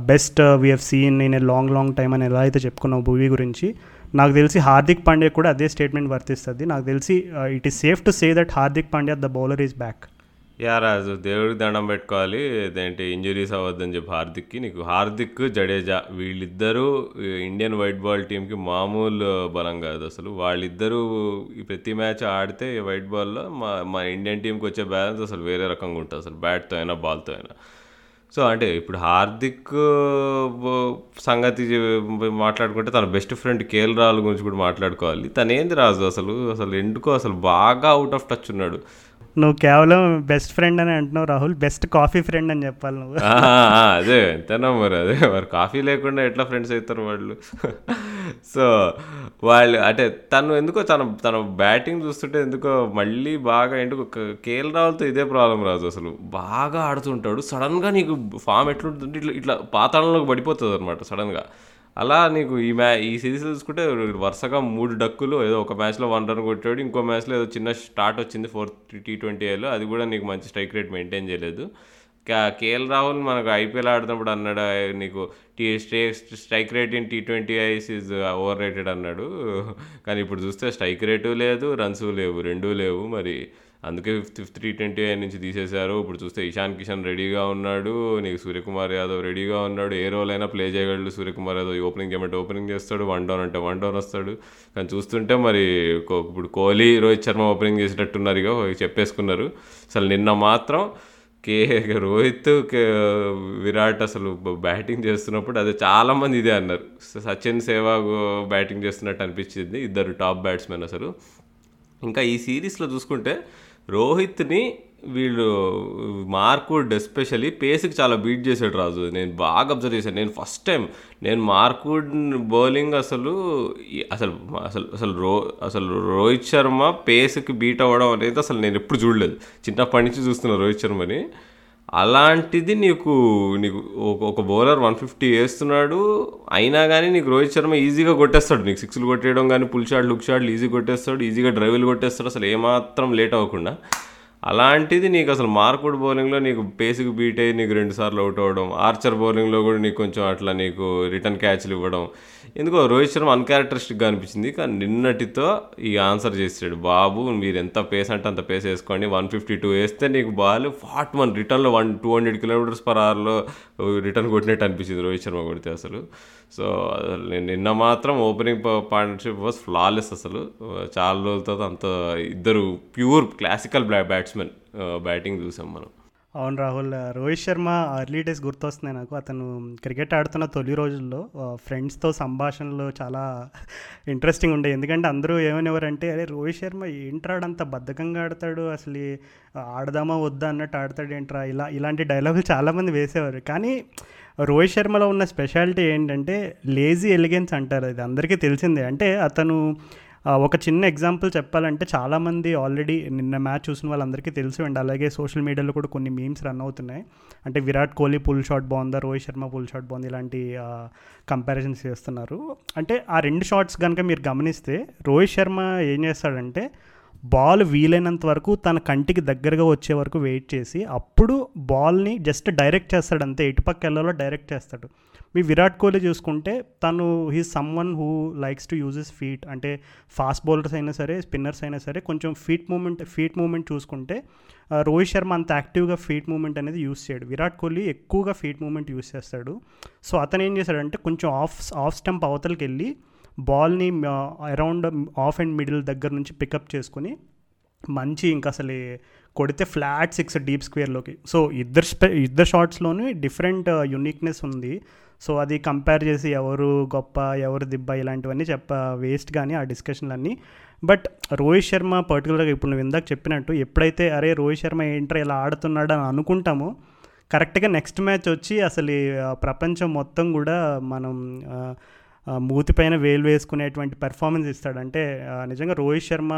best VF scene in a long long time అని ఎలా అయితే చెప్పుకున్నావు భువీ గురించి, నాకు తెలిసి హార్దిక్ పాండ్యా కూడా అదే స్టేట్మెంట్ వర్తిస్తుంది. నాకు తెలిసి it is safe to say that Hardik Pandya the bowler is back. Yeah Raju, దేవుడికి దండం పెట్టుకోవాలి, అదేంటి ఇంజురీస్ అవ్వద్దని చెప్పి హార్దిక్కి. నీకు హార్దిక్, జడేజా వీళ్ళిద్దరూ ఇండియన్ వైట్ బాల్ టీంకి మామూలు బలం కాదు అసలు. వాళ్ళిద్దరూ ప్రతి మ్యాచ్ ఆడితే వైట్ బాల్లో మా మా ఇండియన్ టీంకి వచ్చే బ్యాలెన్స్ అసలు వేరే రకంగా ఉంటుంది, అసలు బ్యాట్తో అయినా బాల్తో అయినా. సో అంటే ఇప్పుడు హార్దిక్ సంగతి మాట్లాడుకుంటే తన బెస్ట్ ఫ్రెండ్ కేఎల్ రాహుల్ గురించి కూడా మాట్లాడుకోవాలి. తను ఏంది రాజు అసలు, అసలు ఎందుకో అసలు బాగా అవుట్ ఆఫ్ టచ్ ఉన్నాడు. నువ్వు కేవలం బెస్ట్ ఫ్రెండ్ అని అంటున్నావు రాహుల్, బెస్ట్ కాఫీ ఫ్రెండ్ అని చెప్పాలి నువ్వు. అదే ఎంతనా మరి, అదే మరి కాఫీ లేకుండా ఎట్లా ఫ్రెండ్స్ అవుతారు వాళ్ళు. సో వాళ్ళు అంటే తను ఎందుకో తన తన బ్యాటింగ్ చూస్తుంటే ఎందుకో మళ్ళీ బాగా ఎందుకు కేఎల్ రాహుల్తో ఇదే ప్రాబ్లం రాజు. అసలు బాగా ఆడుతుంటాడు, సడన్గా నీకు ఫామ్ ఎట్లుంటుంటే ఇట్లా ఇట్లా పాతాళంలోకి పడిపోతుంది అనమాట సడన్గా. అలా నీకు ఈ మ్యా ఈ సిరీస్ చూసుకుంటే వరుసగా మూడు డక్కులు, ఏదో ఒక మ్యాచ్లో వన్ రన్ కొట్టాడు, ఇంకో మ్యాచ్లో ఏదో చిన్న స్టార్ట్ వచ్చింది ఫోర్త్ టీ ట్వంటీలో, అది కూడా నీకు మంచి స్ట్రైక్ రేట్ మెయింటైన్ చేయలేదు. కేఎల్ రాహుల్ మనకు ఐపీఎల్ ఆడుతున్నప్పుడు అన్నాడు నీకు T stray strike rate in T twenty Is is over rated అన్నాడు, కానీ ఇప్పుడు చూస్తే స్ట్రైక్ రేటు లేదు, రన్స్ లేవు, రెండూ లేవు. మరి అందుకే fifth fifth T twenty I నుంచి తీసేశారు. ఇప్పుడు చూస్తే ఇషాన్ కిషన్ రెడీగా ఉన్నాడు, నీకు సూర్యకుమార్ యాదవ్ రెడీగా ఉన్నాడు, ఏ రోల్ అయినా ప్లే చేయగలడు. సూర్యకుమార్ యాదవ్ ఓపెనింగ్ ఏమంటే ఓపెనింగ్ చేస్తాడు, వన్ డౌన్ అంటే వన్ డౌన్ వస్తాడు. కానీ చూస్తుంటే మరి ఇప్పుడు కోహ్లీ, రోహిత్ శర్మ ఓపెనింగ్ చేసేటట్టున్నారు, ఇక చెప్పేసుకున్నారు. అసలు నిన్న మాత్రం కే రోహిత్ కే విరాట్ అసలు బ్యాటింగ్ చేస్తున్నప్పుడు అదే చాలామంది ఇదే అన్నారు, సచిన్ సేవాగ్ బ్యాటింగ్ చేస్తున్నట్టు అనిపించింది, ఇద్దరు టాప్ బ్యాట్స్మెన్ అసలు. ఇంకా ఈ సిరీస్లో చూసుకుంటే రోహిత్ని వీళ్ళు మార్క్ వుడ్ ఎస్పెషలీ పేస్కి చాలా బీట్ చేశాడు రాజు. నేను బాగా అబ్జర్వ్ చేశాను, నేను ఫస్ట్ టైం నేను మార్క్ వుడ్ బౌలింగ్ అసలు అసలు అసలు అసలు రో అసలు రోహిత్ శర్మ పేస్కి బీట్ అవ్వడం అనేది అసలు నేను ఎప్పుడు చూడలేదు, చిన్నప్పటి నుంచి చూస్తున్నాను రోహిత్ శర్మని. అలాంటిది నీకు నీకు ఒక బౌలర్ వన్ ఫిఫ్టీ వేస్తున్నాడు, అయినా కానీ నీకు రోహిత్ శర్మ ఈజీగా కొట్టేస్తాడు, నీకు సిక్స్లు కొట్టేయడం కానీ పుల్ షాట్లు హుక్ షాట్లు ఈజీ కొట్టేస్తాడు, ఈజీగా డ్రైవ్లు కొట్టేస్తాడు అసలు ఏమాత్రం లేట్ అవ్వకుండా. అలాంటిది నీకు అసలు మార్క్ వుడ్ బౌలింగ్లో నీకు పేస్కి బీట్ అయ్యి నీకు రెండుసార్లు అవుట్ అవ్వడం, ఆర్చర్ బౌలింగ్లో కూడా నీకు కొంచెం అట్లా నీకు రిటర్న్ క్యాచ్లు ఇవ్వడం, ఎందుకో రోహిత్ శర్మ అన్క్యారెక్టరిస్టిక్గా అనిపించింది. కానీ నిన్నటితో ఈ ఆన్సర్ చేసాడు, బాబు మీరు ఎంత పేస్ అంటే అంత పేస్ వేసుకోండి, వన్ ఫిఫ్టీ టూ వేస్తే నీకు బాల్ ఫార్టీ వన్ రిటర్న్లో one two hundred kilometres per అవర్లో రిటర్న్ కొట్టినట్టు అనిపించింది రోహిత్ శర్మ కొడితే అసలు. సో నిన్న మాత్రం ఓపెనింగ్ పార్ట్నర్షిప్ వాజ్ ఫ్లాలెస్ అసలు, చాలా రోజులతో అంత ఇద్దరు ప్యూర్ క్లాసికల్ బ్యాట్స్మెన్ బ్యాటింగ్ చూసాం మనం. అవును రాహుల్, రోహిత్ శర్మ ఎర్లీ డేస్ గుర్తొస్తున్నాయి నాకు. అతను క్రికెట్ ఆడుతున్న తొలి రోజుల్లో ఫ్రెండ్స్తో సంభాషణలు చాలా ఇంట్రెస్టింగ్ ఉండేవి, ఎందుకంటే అందరూ ఏమనేవారంటే అరే రోహిత్ శర్మ ఏంట్రాడంత బద్ధకంగా ఆడతాడు, అసలు ఆడదామా వద్దా అన్నట్టు ఆడతాడు ఏంట్రా, ఇలా ఇలాంటి డైలాగులు చాలామంది వేసేవారు. కానీ రోహిత్ శర్మలో ఉన్న స్పెషాలిటీ ఏంటంటే లేజీ ఎలిగెన్స్ అంటారు, అది అందరికీ తెలిసిందే. అంటే అతను ఒక చిన్న ఎగ్జాంపుల్ చెప్పాలంటే చాలామంది ఆల్రెడీ నిన్న మ్యాచ్ చూసిన వాళ్ళందరికీ తెలిసి ఉండి, అలాగే సోషల్ మీడియాలో కూడా కొన్ని మీమ్స్ రన్ అవుతున్నాయి, అంటే విరాట్ కోహ్లీ పుల్ షాట్ బాగుందా, రోహిత్ శర్మ పుల్ షాట్ బాగుంది, ఇలాంటి కంపారిజన్స్ చేస్తున్నారు. అంటే ఆ రెండు షాట్స్ కనుక మీరు గమనిస్తే రోహిత్ శర్మ ఏం చేస్తాడంటే బాల్ వీలైనంత వరకు తన కంటికి దగ్గరగా వచ్చే వరకు వెయిట్ చేసి అప్పుడు బాల్ని జస్ట్ డైరెక్ట్ చేస్తాడు అంతే, ఇటుపక్క వెళ్ళాలో డైరెక్ట్ చేస్తాడు. మీ విరాట్ కోహ్లీ చూసుకుంటే తను he someone who likes to use his feet, అంటే ఫాస్ట్ బౌలర్స్ అయినా సరే స్పిన్నర్స్ అయినా సరే కొంచెం ఫీట్ మూమెంట్ ఫీట్ మూమెంట్ చూసుకుంటే రోహిత్ శర్మ అంత యాక్టివ్గా ఫీట్ మూమెంట్ అనేది యూజ్ చేయడు, విరాట్ కోహ్లీ ఎక్కువగా ఫీట్ మూమెంట్ యూజ్ చేస్తాడు. సో అతను ఏం చేశాడంటే కొంచెం ఆఫ్ ఆఫ్ స్టంప్ అవతలకి వెళ్ళి బాల్ని అరౌండ్ ఆఫ్ అండ్ మిడిల్ దగ్గర నుంచి పికప్ చేసుకుని మంచి ఇంకా అసలు కొడితే ఫ్లాట్ సిక్స్ డీప్ స్క్వేర్లోకి. సో ఇద్దరు స్పె ఇద్దరు షాట్స్లోనూ డిఫరెంట్ యూనిక్నెస్ ఉంది. సో అది కంపేర్ చేసి ఎవరు గొప్ప ఎవరు దిబ్బ ఇలాంటివన్నీ చెప్ప వేస్ట్ కానీ ఆ డిస్కషన్లన్నీ. బట్ రోహిత్ శర్మ పర్టికులర్గా ఇప్పుడు నువ్వు ఇందాక చెప్పినట్టు ఎప్పుడైతే అరే రోహిత్ శర్మ ఏంటర్ ఇలా ఆడుతున్నాడు అని అనుకుంటామో కరెక్ట్గా నెక్స్ట్ మ్యాచ్ వచ్చి అసలు ప్రపంచం మొత్తం కూడా మనం మూతిపైన వేలు వేసుకునేటువంటి పెర్ఫార్మెన్స్ ఇస్తాడంటే నిజంగా రోహిత్ శర్మ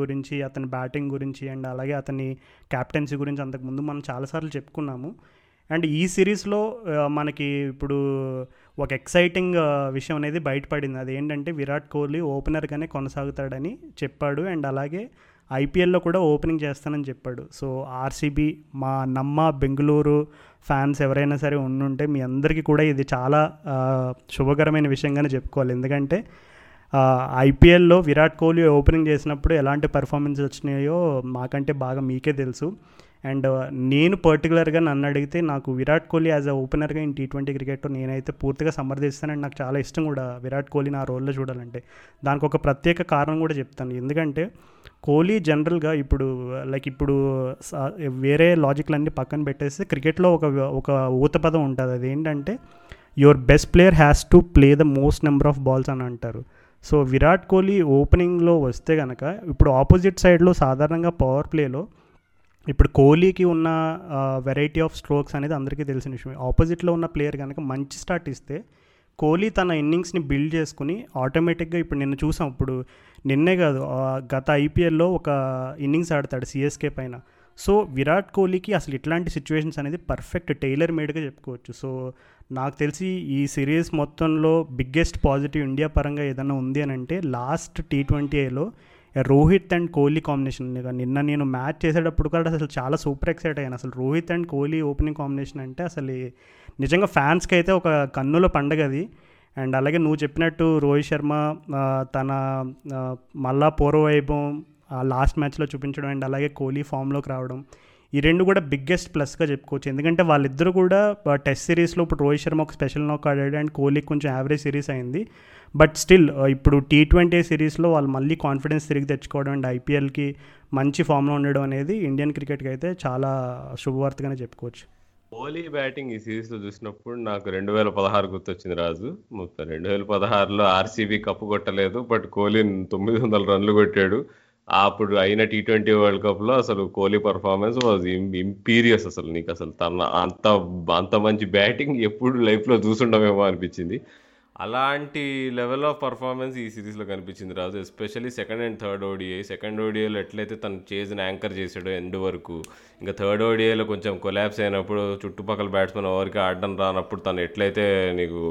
గురించి అతని బ్యాటింగ్ గురించి అండ్ అలాగే అతని క్యాప్టెన్సీ గురించి అంతకుముందు మనం చాలాసార్లు చెప్పుకున్నాము. అండ్ ఈ సిరీస్లో మనకి ఇప్పుడు ఒక ఎక్సైటింగ్ విషయం అనేది బయటపడింది, అదేంటంటే విరాట్ కోహ్లీ ఓపెనర్గానే కొనసాగుతాడని చెప్పాడు అండ్ అలాగే ఐపీఎల్లో కూడా ఓపెనింగ్ చేస్తానని చెప్పాడు. సో ఆర్సీబీ మా నమ్మ బెంగళూరు ఫ్యాన్స్ ఎవరైనా సరే ఉండుంటే మీ అందరికీ కూడా ఇది చాలా శుభకరమైన విషయంగానే చెప్పుకోవాలి, ఎందుకంటే ఐపీఎల్లో విరాట్ కోహ్లీ ఓపెనింగ్ చేసినప్పుడు ఎలాంటి పెర్ఫార్మెన్స్ వచ్చినాయో మాకంటే బాగా మీకే తెలుసు. అండ్ నేను పర్టికులర్గా నన్ను అడిగితే నాకు విరాట్ కోహ్లీ యాజ్ అ ఓపెనర్గా ఇన్ టీ ట్వంటీ క్రికెట్లో నేనైతే పూర్తిగా సమర్థిస్తాను. అండ్ నాకు చాలా ఇష్టం కూడా విరాట్ కోహ్లీని ఆ రోల్లో చూడాలంటే. దానికి ఒక ప్రత్యేక కారణం కూడా చెప్తాను. ఎందుకంటే కోహ్లీ జనరల్గా ఇప్పుడు లైక్ ఇప్పుడు వేరే లాజిక్లన్నీ పక్కన పెట్టేస్తే క్రికెట్లో ఒక ఒక ఊతపదం ఉంటుంది. అది ఏంటంటే your best player has to play the most number of balls అని అంటారు. సో విరాట్ కోహ్లీ ఓపెనింగ్లో వస్తే కనుక ఇప్పుడు ఆపోజిట్ సైడ్లో సాధారణంగా పవర్ ప్లేలో ఇప్పుడు కోహ్లీకి ఉన్న వెరైటీ ఆఫ్ స్ట్రోక్స్ అనేది అందరికీ తెలిసిన విషయం. ఆపోజిట్లో ఉన్న ప్లేయర్ కనుక మంచి స్టార్ట్ ఇస్తే కోహ్లీ తన ఇన్నింగ్స్ని బిల్డ్ చేసుకుని ఆటోమేటిక్గా ఇప్పుడు నిన్న చూసాం. ఇప్పుడు నిన్నే కాదు, గత ఐపీఎల్లో ఒక ఇన్నింగ్స్ ఆడతాడు సిఎస్కే పైన. సో విరాట్ కోహ్లీకి అసలు ఇట్లాంటి సిచ్యువేషన్స్ అనేది పర్ఫెక్ట్ టైలర్ మేడ్గా చెప్పుకోవచ్చు. సో నాకు తెలిసి ఈ సిరీస్ మొత్తంలో బిగ్గెస్ట్ పాజిటివ్ ఇండియా పరంగా ఏదైనా ఉంది అని అంటే లాస్ట్ టీ ట్వంటీలో రోహిత్ అండ్ కోహ్లీ కాంబినేషన్. నిన్న నేను మ్యాచ్ చేసేటప్పుడు కూడా అసలు చాలా సూపర్ ఎక్సైట్ అయ్యాను. అసలు Rohit and Kohli opening combination అంటే అసలు నిజంగా ఫ్యాన్స్కి అయితే ఒక కన్నుల పండగ అది. అండ్ అలాగే నువ్వు చెప్పినట్టు రోహిత్ శర్మ తన మళ్ళా పూర్వ వైభవం లాస్ట్ మ్యాచ్లో చూపించడం అండ్ అలాగే కోహ్లీ ఫామ్లోకి రావడం, ఈ రెండు కూడా బిగ్గెస్ట్ ప్లస్గా చెప్పుకోవచ్చు. ఎందుకంటే వాళ్ళిద్దరూ కూడా టెస్ట్ సిరీస్లో ఇప్పుడు రోహిత్ శర్మ ఒక స్పెషల్ నాక్ ఆడాడు అండ్ కోహ్లీకి కొంచెం యావరేజ్ సిరీస్ అయింది. బట్ స్టిల్ ఇప్పుడు టీ ట్వంటీ సిరీస్లో వాళ్ళు మళ్ళీ కాన్ఫిడెన్స్ తిరిగి తెచ్చుకోవడం అండ్ ఐపీఎల్కి మంచి ఫామ్లో ఉండడం అనేది ఇండియన్ క్రికెట్కి అయితే చాలా శుభవార్తగానే చెప్పుకోవచ్చు. కోహ్లీ బ్యాటింగ్ ఈ సిరీస్లో చూసినప్పుడు నాకు రెండు వేల పదహారు గుర్తొచ్చింది రాజు. మొత్తం రెండు వేల పదహారులో ఆర్సీబీ కప్పు కొట్టలేదు, బట్ కోహ్లీ తొమ్మిది వందల రన్లు కొట్టాడు. అప్పుడు అయిన టీ ట్వంటీ వరల్డ్ కప్లో అసలు కోహ్లీ పర్ఫార్మెన్స్ వాజ్ ఇంపీరియస్. అసలు నీకు అసలు తన అంత అంత మంచి బ్యాటింగ్ ఎప్పుడు లైఫ్లో చూసుండమేమో అనిపించింది. అలాంటి లెవెల్ ఆఫ్ పర్ఫార్మెన్స్ ఈ సిరీస్లో కనిపించింది Raju. Especially second and third ODI. Second ఓడిఐలో ఎట్లయితే తను చేసిన యాంకర్ చేసాడో ఎండ్ వరకు, ఇంకా థర్డ్ ఓడిఐలో కొంచెం కొలాప్స్ అయినప్పుడు చుట్టుపక్కల బ్యాట్స్మెన్ ఎవరికి ఆడడం రానప్పుడు తను ఎట్లయితే నీకు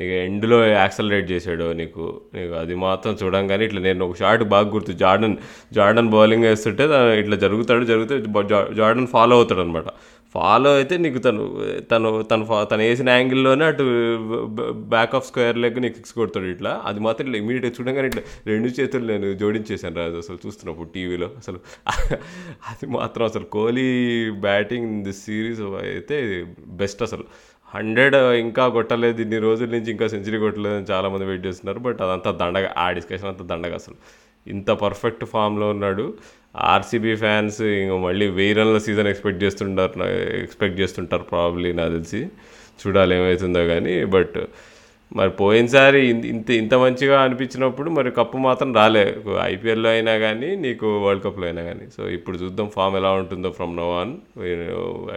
నీకు ఎండ్లో యాక్సలరేట్ చేసాడో నీకు నీకు అది మాత్రం చూడంగానే ఇట్లా నేను ఒక షాట్ బాగా గుర్తు. జార్డన్ జార్డన్ బౌలింగ్ వేస్తుంటే తను ఇట్లా జరుగుతాడు జరుగుతూ జార్డన్ ఫాలో అవుతాడు అనమాట. ఫాలో అయితే నీకు తను తను తను తను వేసిన యాంగిల్లోనే అటు బ్యాక్ ఆఫ్ స్క్వేర్ లెగ్ నీకు సిక్స్ కొడతాడు. ఇట్లా అది మాత్రం ఇట్లా ఇమీడియట్గా చూడగానే ఇట్లా రెండు చేతులు నేను జోడించేశాను రాజు. అసలు చూస్తున్నప్పుడు టీవీలో అసలు అది మాత్రం అసలు కోహ్లీ బ్యాటింగ్ దిస్ సిరీస్ అయితే బెస్ట్. అసలు హండ్రెడ్ ఇంకా కొట్టలేదు ఇన్ని రోజుల నుంచి, ఇంకా సెంచరీ కొట్టలేదు అని చాలామంది వెయిట్ చేస్తున్నారు. బట్ అదంతా దండగా, ఆ డిస్కషన్ అంతా దండగా. అసలు ఇంత పర్ఫెక్ట్ ఫామ్లో ఉన్నాడు. ఆర్సీబీ ఫ్యాన్స్ ఇంకా మళ్ళీ వెయ్యి రన్ల సీజన్ ఎక్స్పెక్ట్ చేస్తుంటారు ఎక్స్పెక్ట్ చేస్తుంటారు ప్రాబ్లీ నాకు తెలిసి. చూడాలి ఏమవుతుందో కానీ. బట్ మరి పోయినసారి ఇంత ఇంత మంచిగా అనిపించినప్పుడు మరి కప్పు మాత్రం రాలే, ఐపీఎల్లో అయినా కానీ నీకు వరల్డ్ కప్లో అయినా కానీ. సో ఇప్పుడు చూద్దాం ఫామ్ ఎలా ఉంటుందో from now on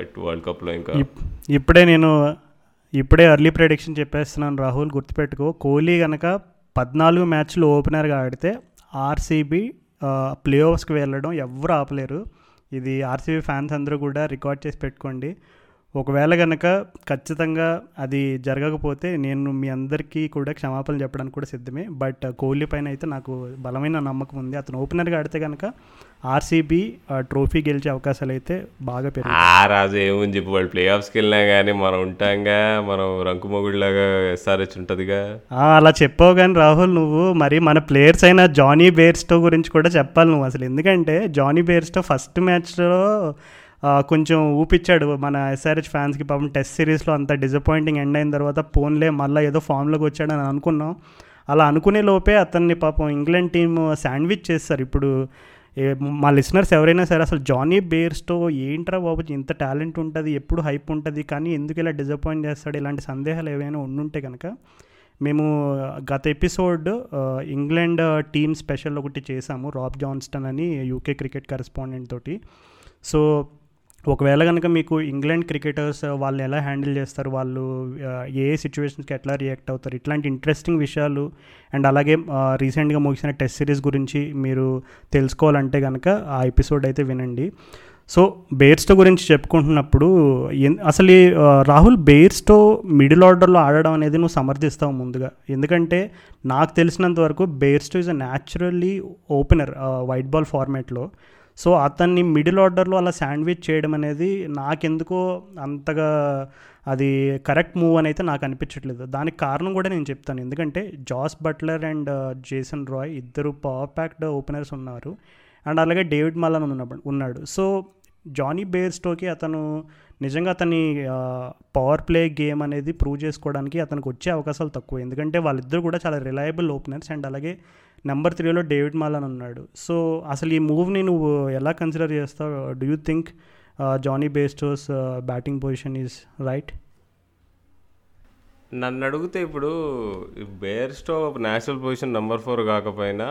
at world కప్లో. ఇంకా ఇప్పుడే నేను ఇప్పుడే ఎర్లీ ప్రిడిక్షన్ చెప్పేస్తున్నాను రాహుల్, గుర్తుపెట్టుకో. కోహ్లీ కనుక పద్నాలుగు మ్యాచ్లు ఓపెనర్గా ఆడితే ఆర్సీబీ ప్లే ఆఫ్స్కి వెళ్ళడం ఎవరు ఆపలేరు. ఇది ఆర్సీబీ ఫ్యాన్స్ అందరూ కూడా రికార్డ్ చేసి పెట్టుకోండి. ఒకవేళ కనుక ఖచ్చితంగా అది జరగకపోతే నేను మీ అందరికీ కూడా క్షమాపణలు చెప్పడానికి కూడా సిద్ధమే. బట్ కోహ్లీ పైన అయితే నాకు బలమైన నమ్మకం ఉంది. అతను ఓపెనర్గా ఆడితే కనుక ఆర్సీబీ ట్రోఫీ గెలిచే అవకాశాలు అయితే బాగా పెరిగాయి. ఆ రాజు ఏముంది చెప్పు, వాళ్ళు ప్లే ఆఫ్స్కి వెళ్ళినా కానీ మనం ఉంటాంగా, మనం రంకు మొగుడిలాగా ఎస్ఆర్హెచ్ ఉంటుందిగా. అలా చెప్పావు కానీ రాహుల్ నువ్వు మరి మన ప్లేయర్స్ అయిన జానీ బేర్స్టో గురించి కూడా చెప్పాలి నువ్వు అసలు. ఎందుకంటే జానీ బేర్స్టో ఫస్ట్ మ్యాచ్లో కొంచెం ఊపిచ్చాడు మన ఎస్ఆర్హెచ్ ఫ్యాన్స్కి. పాపం టెస్ట్ సిరీస్లో అంత డిసప్పాయింటింగ్ ఎండ్ అయిన తర్వాత పోన్లే మళ్ళీ ఏదో ఫామ్లోకి వచ్చాడని అనుకున్నాం. అలా అనుకునే లోపే అతన్ని పాపం ఇంగ్లాండ్ టీమ్ శాండ్విచ్ చేస్తారు. ఇప్పుడు మా లిసనర్స్ ఎవరైనా సరే అసలు జానీ బేర్స్టో ఏంట్రా బాబు, ఇంత టాలెంట్ ఉంటుంది, ఎప్పుడు హైప్ ఉంటుంది, కానీ ఎందుకు ఇలా డిసప్పాయింట్ చేస్తాడు, ఇలాంటి సందేహాలు ఏవైనా ఉండుంటే కనుక మేము గత ఎపిసోడ్ ఇంగ్లాండ్ టీమ్ స్పెషల్ ఒకటి చేసాము రాబ్ జాన్స్టన్ అని యూకే క్రికెట్ కరెస్పాండెంట్ తోటి. సో ఒకవేళ కనుక మీకు ఇంగ్లాండ్ క్రికెటర్స్ వాళ్ళని ఎలా హ్యాండిల్ చేస్తారు, వాళ్ళు ఏ సిచ్యువేషన్స్కి ఎట్లా రియాక్ట్ అవుతారు, ఇట్లాంటి ఇంట్రెస్టింగ్ విషయాలు అండ్ అలాగే రీసెంట్గా ముగిసిన టెస్ట్ సిరీస్ గురించి మీరు తెలుసుకోవాలంటే కనుక ఆ ఎపిసోడ్ అయితే వినండి. సో బేర్స్టో గురించి చెప్పుకుంటున్నప్పుడు అసలు రాహుల్ బేర్స్టో మిడిల్ ఆర్డర్లో ఆడడం అనేది నువ్వు సమర్థిస్తావు ముందుగా. ఎందుకంటే నాకు తెలిసినంత వరకు Bairstow is a naturally opener white ball ఫార్మాట్లో. సో అతన్ని మిడిల్ ఆర్డర్లో అలా శాండ్విచ్ చేయడం అనేది నాకెందుకో అంతగా అది కరెక్ట్ మూవ్ అని అయితే నాకు అనిపించట్లేదు. దానికి కారణం కూడా నేను చెప్తాను. ఎందుకంటే Jos Buttler and Jason Roy ఇద్దరు పవర్ ప్యాక్డ్ ఓపెనర్స్ ఉన్నారు అండ్ అలాగే డేవిడ్ మలాన్ ఉన్నప్పుడు ఉన్నాడు. సో జానీ బెయిర్స్టోకి అతను నిజంగా అతని పవర్ ప్లే గేమ్ అనేది ప్రూవ్ చేసుకోవడానికి అతనికి వచ్చే అవకాశాలు తక్కువ, ఎందుకంటే వాళ్ళిద్దరు కూడా చాలా రిలయబుల్ ఓపెనర్స్. అండ్ అలాగే నెంబర్ త్రీలో డేవిడ్ మాలన్ ఉన్నాడు. సో అసలు ఈ మూవ్ని నువ్వు ఎలా కన్సిడర్ చేస్తావు? Do you think Jonny Bairstow's batting position is right? నన్ను అడిగితే ఇప్పుడు Bairstow national position number four కాకపోయినా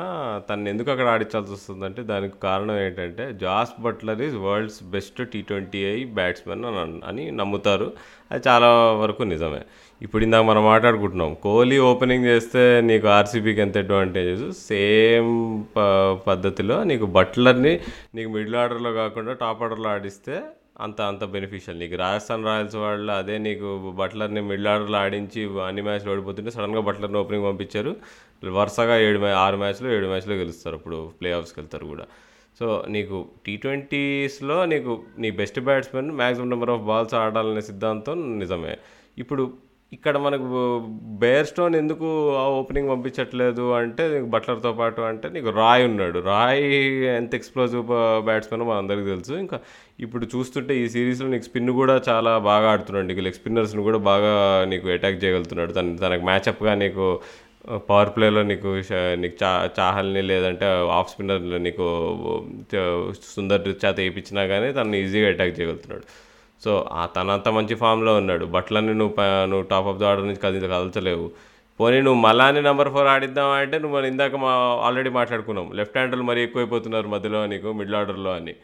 తను ఎందుకు అక్కడ ఆడించాల్సి వస్తుందంటే దానికి కారణం ఏంటంటే Jos Buttler is world's best T twenty I batsmen అని నమ్ముతారు. అది చాలా వరకు నిజమే. ఇప్పుడు ఇందాక మనం మాట్లాడుకుంటున్నాం కోహ్లీ ఓపెనింగ్ చేస్తే నీకు ఆర్సీబీకి ఎంత అడ్వాంటేజెస్, సేమ్ ప పద్ధతిలో నీకు బట్లర్ని నీకు మిడిల్ ఆర్డర్లో కాకుండా టాప్ ఆర్డర్లో ఆడిస్తే అంత అంత బెనిఫిషియల్. నీకు రాజస్థాన్ రాయల్స్ వాళ్ళు అదే నీకు బట్లర్ని మిడిల్ ఆర్డర్లో ఆడించి అన్ని మ్యాచ్లు ఓడిపోతుంటే సడన్గా బట్లర్ని ఓపెనింగ్ పంపించారు, వరుసగా ఏడు మ్యా ఆరు మ్యాచ్లు ఏడు మ్యాచ్లు గెలుస్తారు, ఇప్పుడు ప్లే ఆఫ్స్కి వెళ్తారు కూడా. సో నీకు టీ ట్వంటీస్లో నీకు నీ best batsmen maximum number of balls ఆడాలనే సిద్ధాంతం నిజమే. ఇప్పుడు ఇక్కడ మనకు బెయిర్స్టోన్ ఎందుకు ఆ ఓపెనింగ్ పంపించట్లేదు అంటే నీకు బట్లర్తో పాటు అంటే నీకు రాయ్ ఉన్నాడు. రాయ్ ఎంత ఎక్స్ప్లోజివ్ బ్యాట్స్మెన్ మన అందరికీ తెలుసు. ఇంకా ఇప్పుడు చూస్తుంటే ఈ సిరీస్లో నీకు స్పిన్ కూడా చాలా బాగా ఆడుతున్నాడు, నీకు లెగ్ స్పిన్నర్స్ని కూడా బాగా నీకు అటాక్ చేయగలుగుతున్నాడు. తన తనకు మ్యాచ్అప్గా నీకు పవర్ ప్లేలో నీకు నీకు చా చాహల్ని లేదంటే ఆఫ్ స్పిన్నర్లో నీకు సుందర్ చేత వేయించినా కానీ తనని ఈజీగా అటాక్ చేయగలుగుతున్నాడు. సో తనంత మంచి ఫామ్లో ఉన్నాడు. బట్లర్ని నువ్వు నువ్వు టాప్ ఆఫ్ ద ఆర్డర్ నుంచి కదిలి కదలచలేవు. పోనీ నువ్వు మలాని నెంబర్ ఫోర్ ఆడిద్దాం అంటే నువ్వు మనం ఇందాక మా ఆల్రెడీ మాట్లాడుకున్నాం లెఫ్ట్ హ్యాండర్లు మరీ ఎక్కువైపోతున్నారు మధ్యలో నీకు మిడిల్ ఆర్డర్లో అని.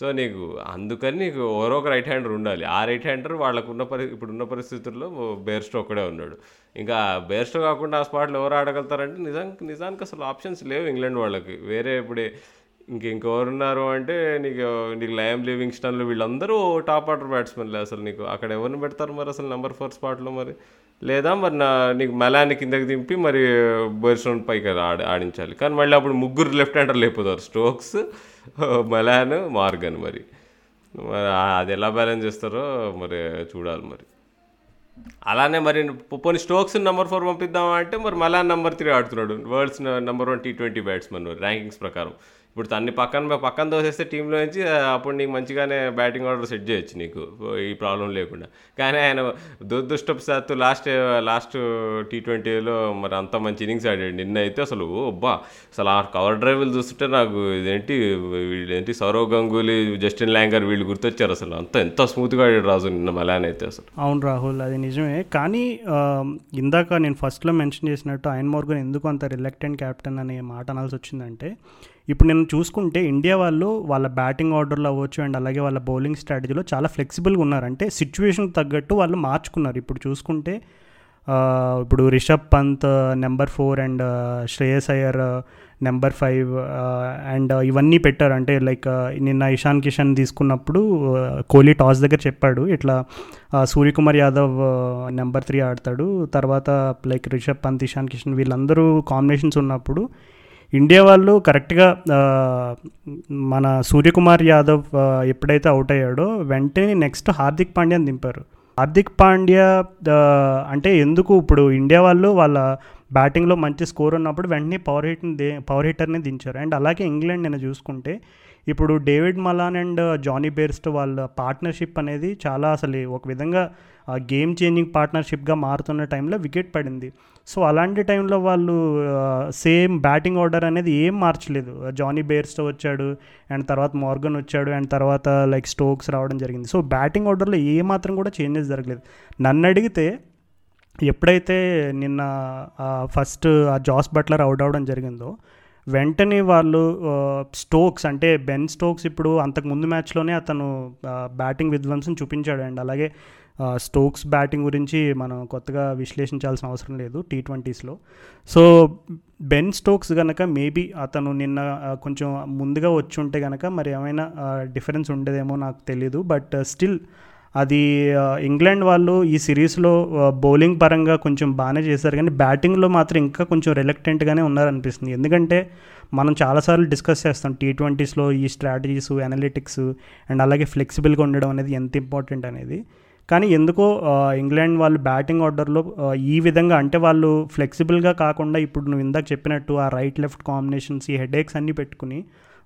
సో నీకు అందుకని నీకు ఎవరో ఒక రైట్ హ్యాండర్ ఉండాలి. ఆ రైట్ హ్యాండర్ వాళ్ళకున్న పరి ఇప్పుడున్న పరిస్థితుల్లో బెయిర్స్టో ఒక్కడే ఉన్నాడు. ఇంకా బెయిర్స్టో కాకుండా ఆ స్పాట్లో ఎవరు ఆడగలుగుతారంటే నిజానికి నిజానికి అసలు ఆప్షన్స్ లేవు ఇంగ్లాండ్ వాళ్ళకి. వేరే ఇప్పుడు ఇంక ఇంకెవరున్నారు అంటే నీకు నీకు లయం లివింగ్స్టన్లు వీళ్ళందరూ టాప్ ఆర్డర్ బ్యాట్స్మెన్లే. అసలు నీకు అక్కడ ఎవరిని పెడతారు మరి అసలు నెంబర్ ఫోర్ స్పాట్లో? మరి లేదా మరి నా నీకు మెలాన్ని కిందకి దింపి మరి బెయిర్స్టోన్ పైకి ఆడి ఆడించాలి. కానీ మళ్ళీ అప్పుడు ముగ్గురు లెఫ్ట్ హ్యాండర్లు అయిపోతారు, స్టోక్స్, మెలాన్, మార్గన్. మరి మరి అది ఎలా బ్యాలెన్స్ చేస్తారో మరి చూడాలి. మరి అలానే మరి పోనీ స్టోక్స్ నెంబర్ ఫోర్ పంపిద్దామా అంటే మరి మలాన్ నెంబర్ త్రీ ఆడుతున్నాడు, world's number one T twenty batsmen rankings ప్రకారం. ఇప్పుడు తన్ని పక్కన పక్కన దోసేస్తే టీంలో నుంచి అప్పుడు నీకు మంచిగానే బ్యాటింగ్ ఆర్డర్ సెట్ చేయొచ్చు నీకు ఈ ప్రాబ్లం లేకుండా. కానీ ఆయన దురదృష్టవశాత్తు లాస్ట్ లాస్ట్ టీ ట్వంటీలో మరి అంత మంచి ఇన్నింగ్స్ ఆడాడు. నిన్న అయితే అసలు అబ్బా అసలు ఆ కవర్ డ్రైవ్లు చూస్తుంటే నాకు ఇదేంటి వీళ్ళేంటి సౌరవ్ గంగూలీ, జస్టిన్ ల్యాంగర్ వీళ్ళు గుర్తొచ్చారు. అసలు అంత ఎంత స్మూత్గా ఆడాడు రాజు నిన్న మలాన్ అయితే అసలు. అవును రాహుల్, అది నిజమే. కానీ ఇందాక నేను ఫస్ట్లో మెన్షన్ చేసినట్టు ఎయిన్ మోర్గన్ ఎందుకు అంత రిలక్టెంట్ క్యాప్టెన్ అనే మాట అనాల్సి వచ్చిందంటే ఇప్పుడు నేను చూసుకుంటే ఇండియా వాళ్ళు వాళ్ళ బ్యాటింగ్ ఆర్డర్లో అవ్వచ్చు అండ్ అలాగే వాళ్ళ బౌలింగ్ స్ట్రాటజీలో చాలా ఫ్లెక్సిబుల్గా ఉన్నారు. అంటే సిచ్యువేషన్కి తగ్గట్టు వాళ్ళు మార్చుకున్నారు. ఇప్పుడు చూసుకుంటే ఇప్పుడు Rishabh Pant number four and Shreyas Iyer number five and ఇవన్నీ పెట్టారు. అంటే లైక్ నిన్న ఇషాన్ కిషన్ తీసుకున్నప్పుడు కోహ్లీ టాస్ దగ్గర చెప్పాడు ఇట్లా సూర్యకుమార్ యాదవ్ నెంబర్ త్రీ ఆడతాడు, తర్వాత లైక్ రిషబ్ పంత్, ఇషాన్ కిషన్ వీళ్ళందరూ కాంబినేషన్స్ ఉన్నప్పుడు ఇండియా వాళ్ళు కరెక్ట్గా మన సూర్యకుమార్ యాదవ్ ఎప్పుడైతే అవుట్ అయ్యాడో వెంటనే నెక్స్ట్ హార్దిక్ పాండ్యాని దింపారు. హార్దిక్ పాండ్యా అంటే ఎందుకు ఇప్పుడు ఇండియా వాళ్ళు వాళ్ళ బ్యాటింగ్లో మంచి స్కోర్ ఉన్నప్పుడు వెంటనే పవర్ హిట్ని దే పవర్ హిట్టర్ని దించారు. అండ్ అలాగే ఇంగ్లాండ్ నేను చూసుకుంటే ఇప్పుడు David Malan and Jonny Bairstow వాళ్ళ పార్ట్నర్షిప్ అనేది చాలా అసలు ఒక విధంగా గేమ్ చేంజింగ్ పార్ట్నర్షిప్గా మారుతున్న టైంలో వికెట్ పడింది. సో అలాంటి టైంలో వాళ్ళు సేమ్ బ్యాటింగ్ ఆర్డర్ అనేది ఏం మార్చలేదు. జానీ బెయిర్స్టో వచ్చాడు అండ్ తర్వాత మార్గన్ వచ్చాడు అండ్ తర్వాత లైక్ స్టోక్స్ రావడం జరిగింది. సో బ్యాటింగ్ ఆర్డర్లో ఏమాత్రం కూడా చేంజెస్ జరగలేదు. నన్ను అడిగితే ఎప్పుడైతే నిన్న ఫస్ట్ ఆ జాస్ బట్లర్ అవుట్ అవ్వడం జరిగిందో వెంటనే వాళ్ళు స్టోక్స్ అంటే బెన్ స్టోక్స్ ఇప్పుడు అంతకుముందు మ్యాచ్లోనే అతను బ్యాటింగ్ విధ్వంసం చూపించాడు. అండ్ అలాగే స్టోక్స్ బ్యాటింగ్ గురించి మనం కొత్తగా విశ్లేషించాల్సిన అవసరం లేదు టీ ట్వంటీస్లో. సో బెన్ స్టోక్స్ కనుక మేబీ అతను నిన్న కొంచెం ముందుగా వచ్చి ఉంటే కనుక మరి ఏమైనా డిఫరెన్స్ ఉండేదేమో నాకు తెలీదు. బట్ స్టిల్ అది ఇంగ్లాండ్ వాళ్ళు ఈ సిరీస్లో బౌలింగ్ పరంగా కొంచెం బాగానే చేశారు కానీ బ్యాటింగ్లో మాత్రం ఇంకా కొంచెం రిలక్టెంట్గానే ఉన్నారనిపిస్తుంది. ఎందుకంటే మనం చాలాసార్లు డిస్కస్ చేస్తాం టీ ట్వంటీస్లో ఈ స్ట్రాటజీస్, అనలిటిక్స్ అండ్ అలాగే ఫ్లెక్సిబుల్గా ఉండడం అనేది ఎంత ఇంపార్టెంట్ అనేది. కానీ ఎందుకో ఇంగ్లాండ్ వాళ్ళు బ్యాటింగ్ ఆర్డర్లో ఈ విధంగా అంటే వాళ్ళు ఫ్లెక్సిబుల్గా కాకుండా ఇప్పుడు నువ్వు ఇందాక చెప్పినట్టు ఆ రైట్ లెఫ్ట్ కాంబినేషన్స్ ఈ హెడేక్స్ అన్నీ పెట్టుకుని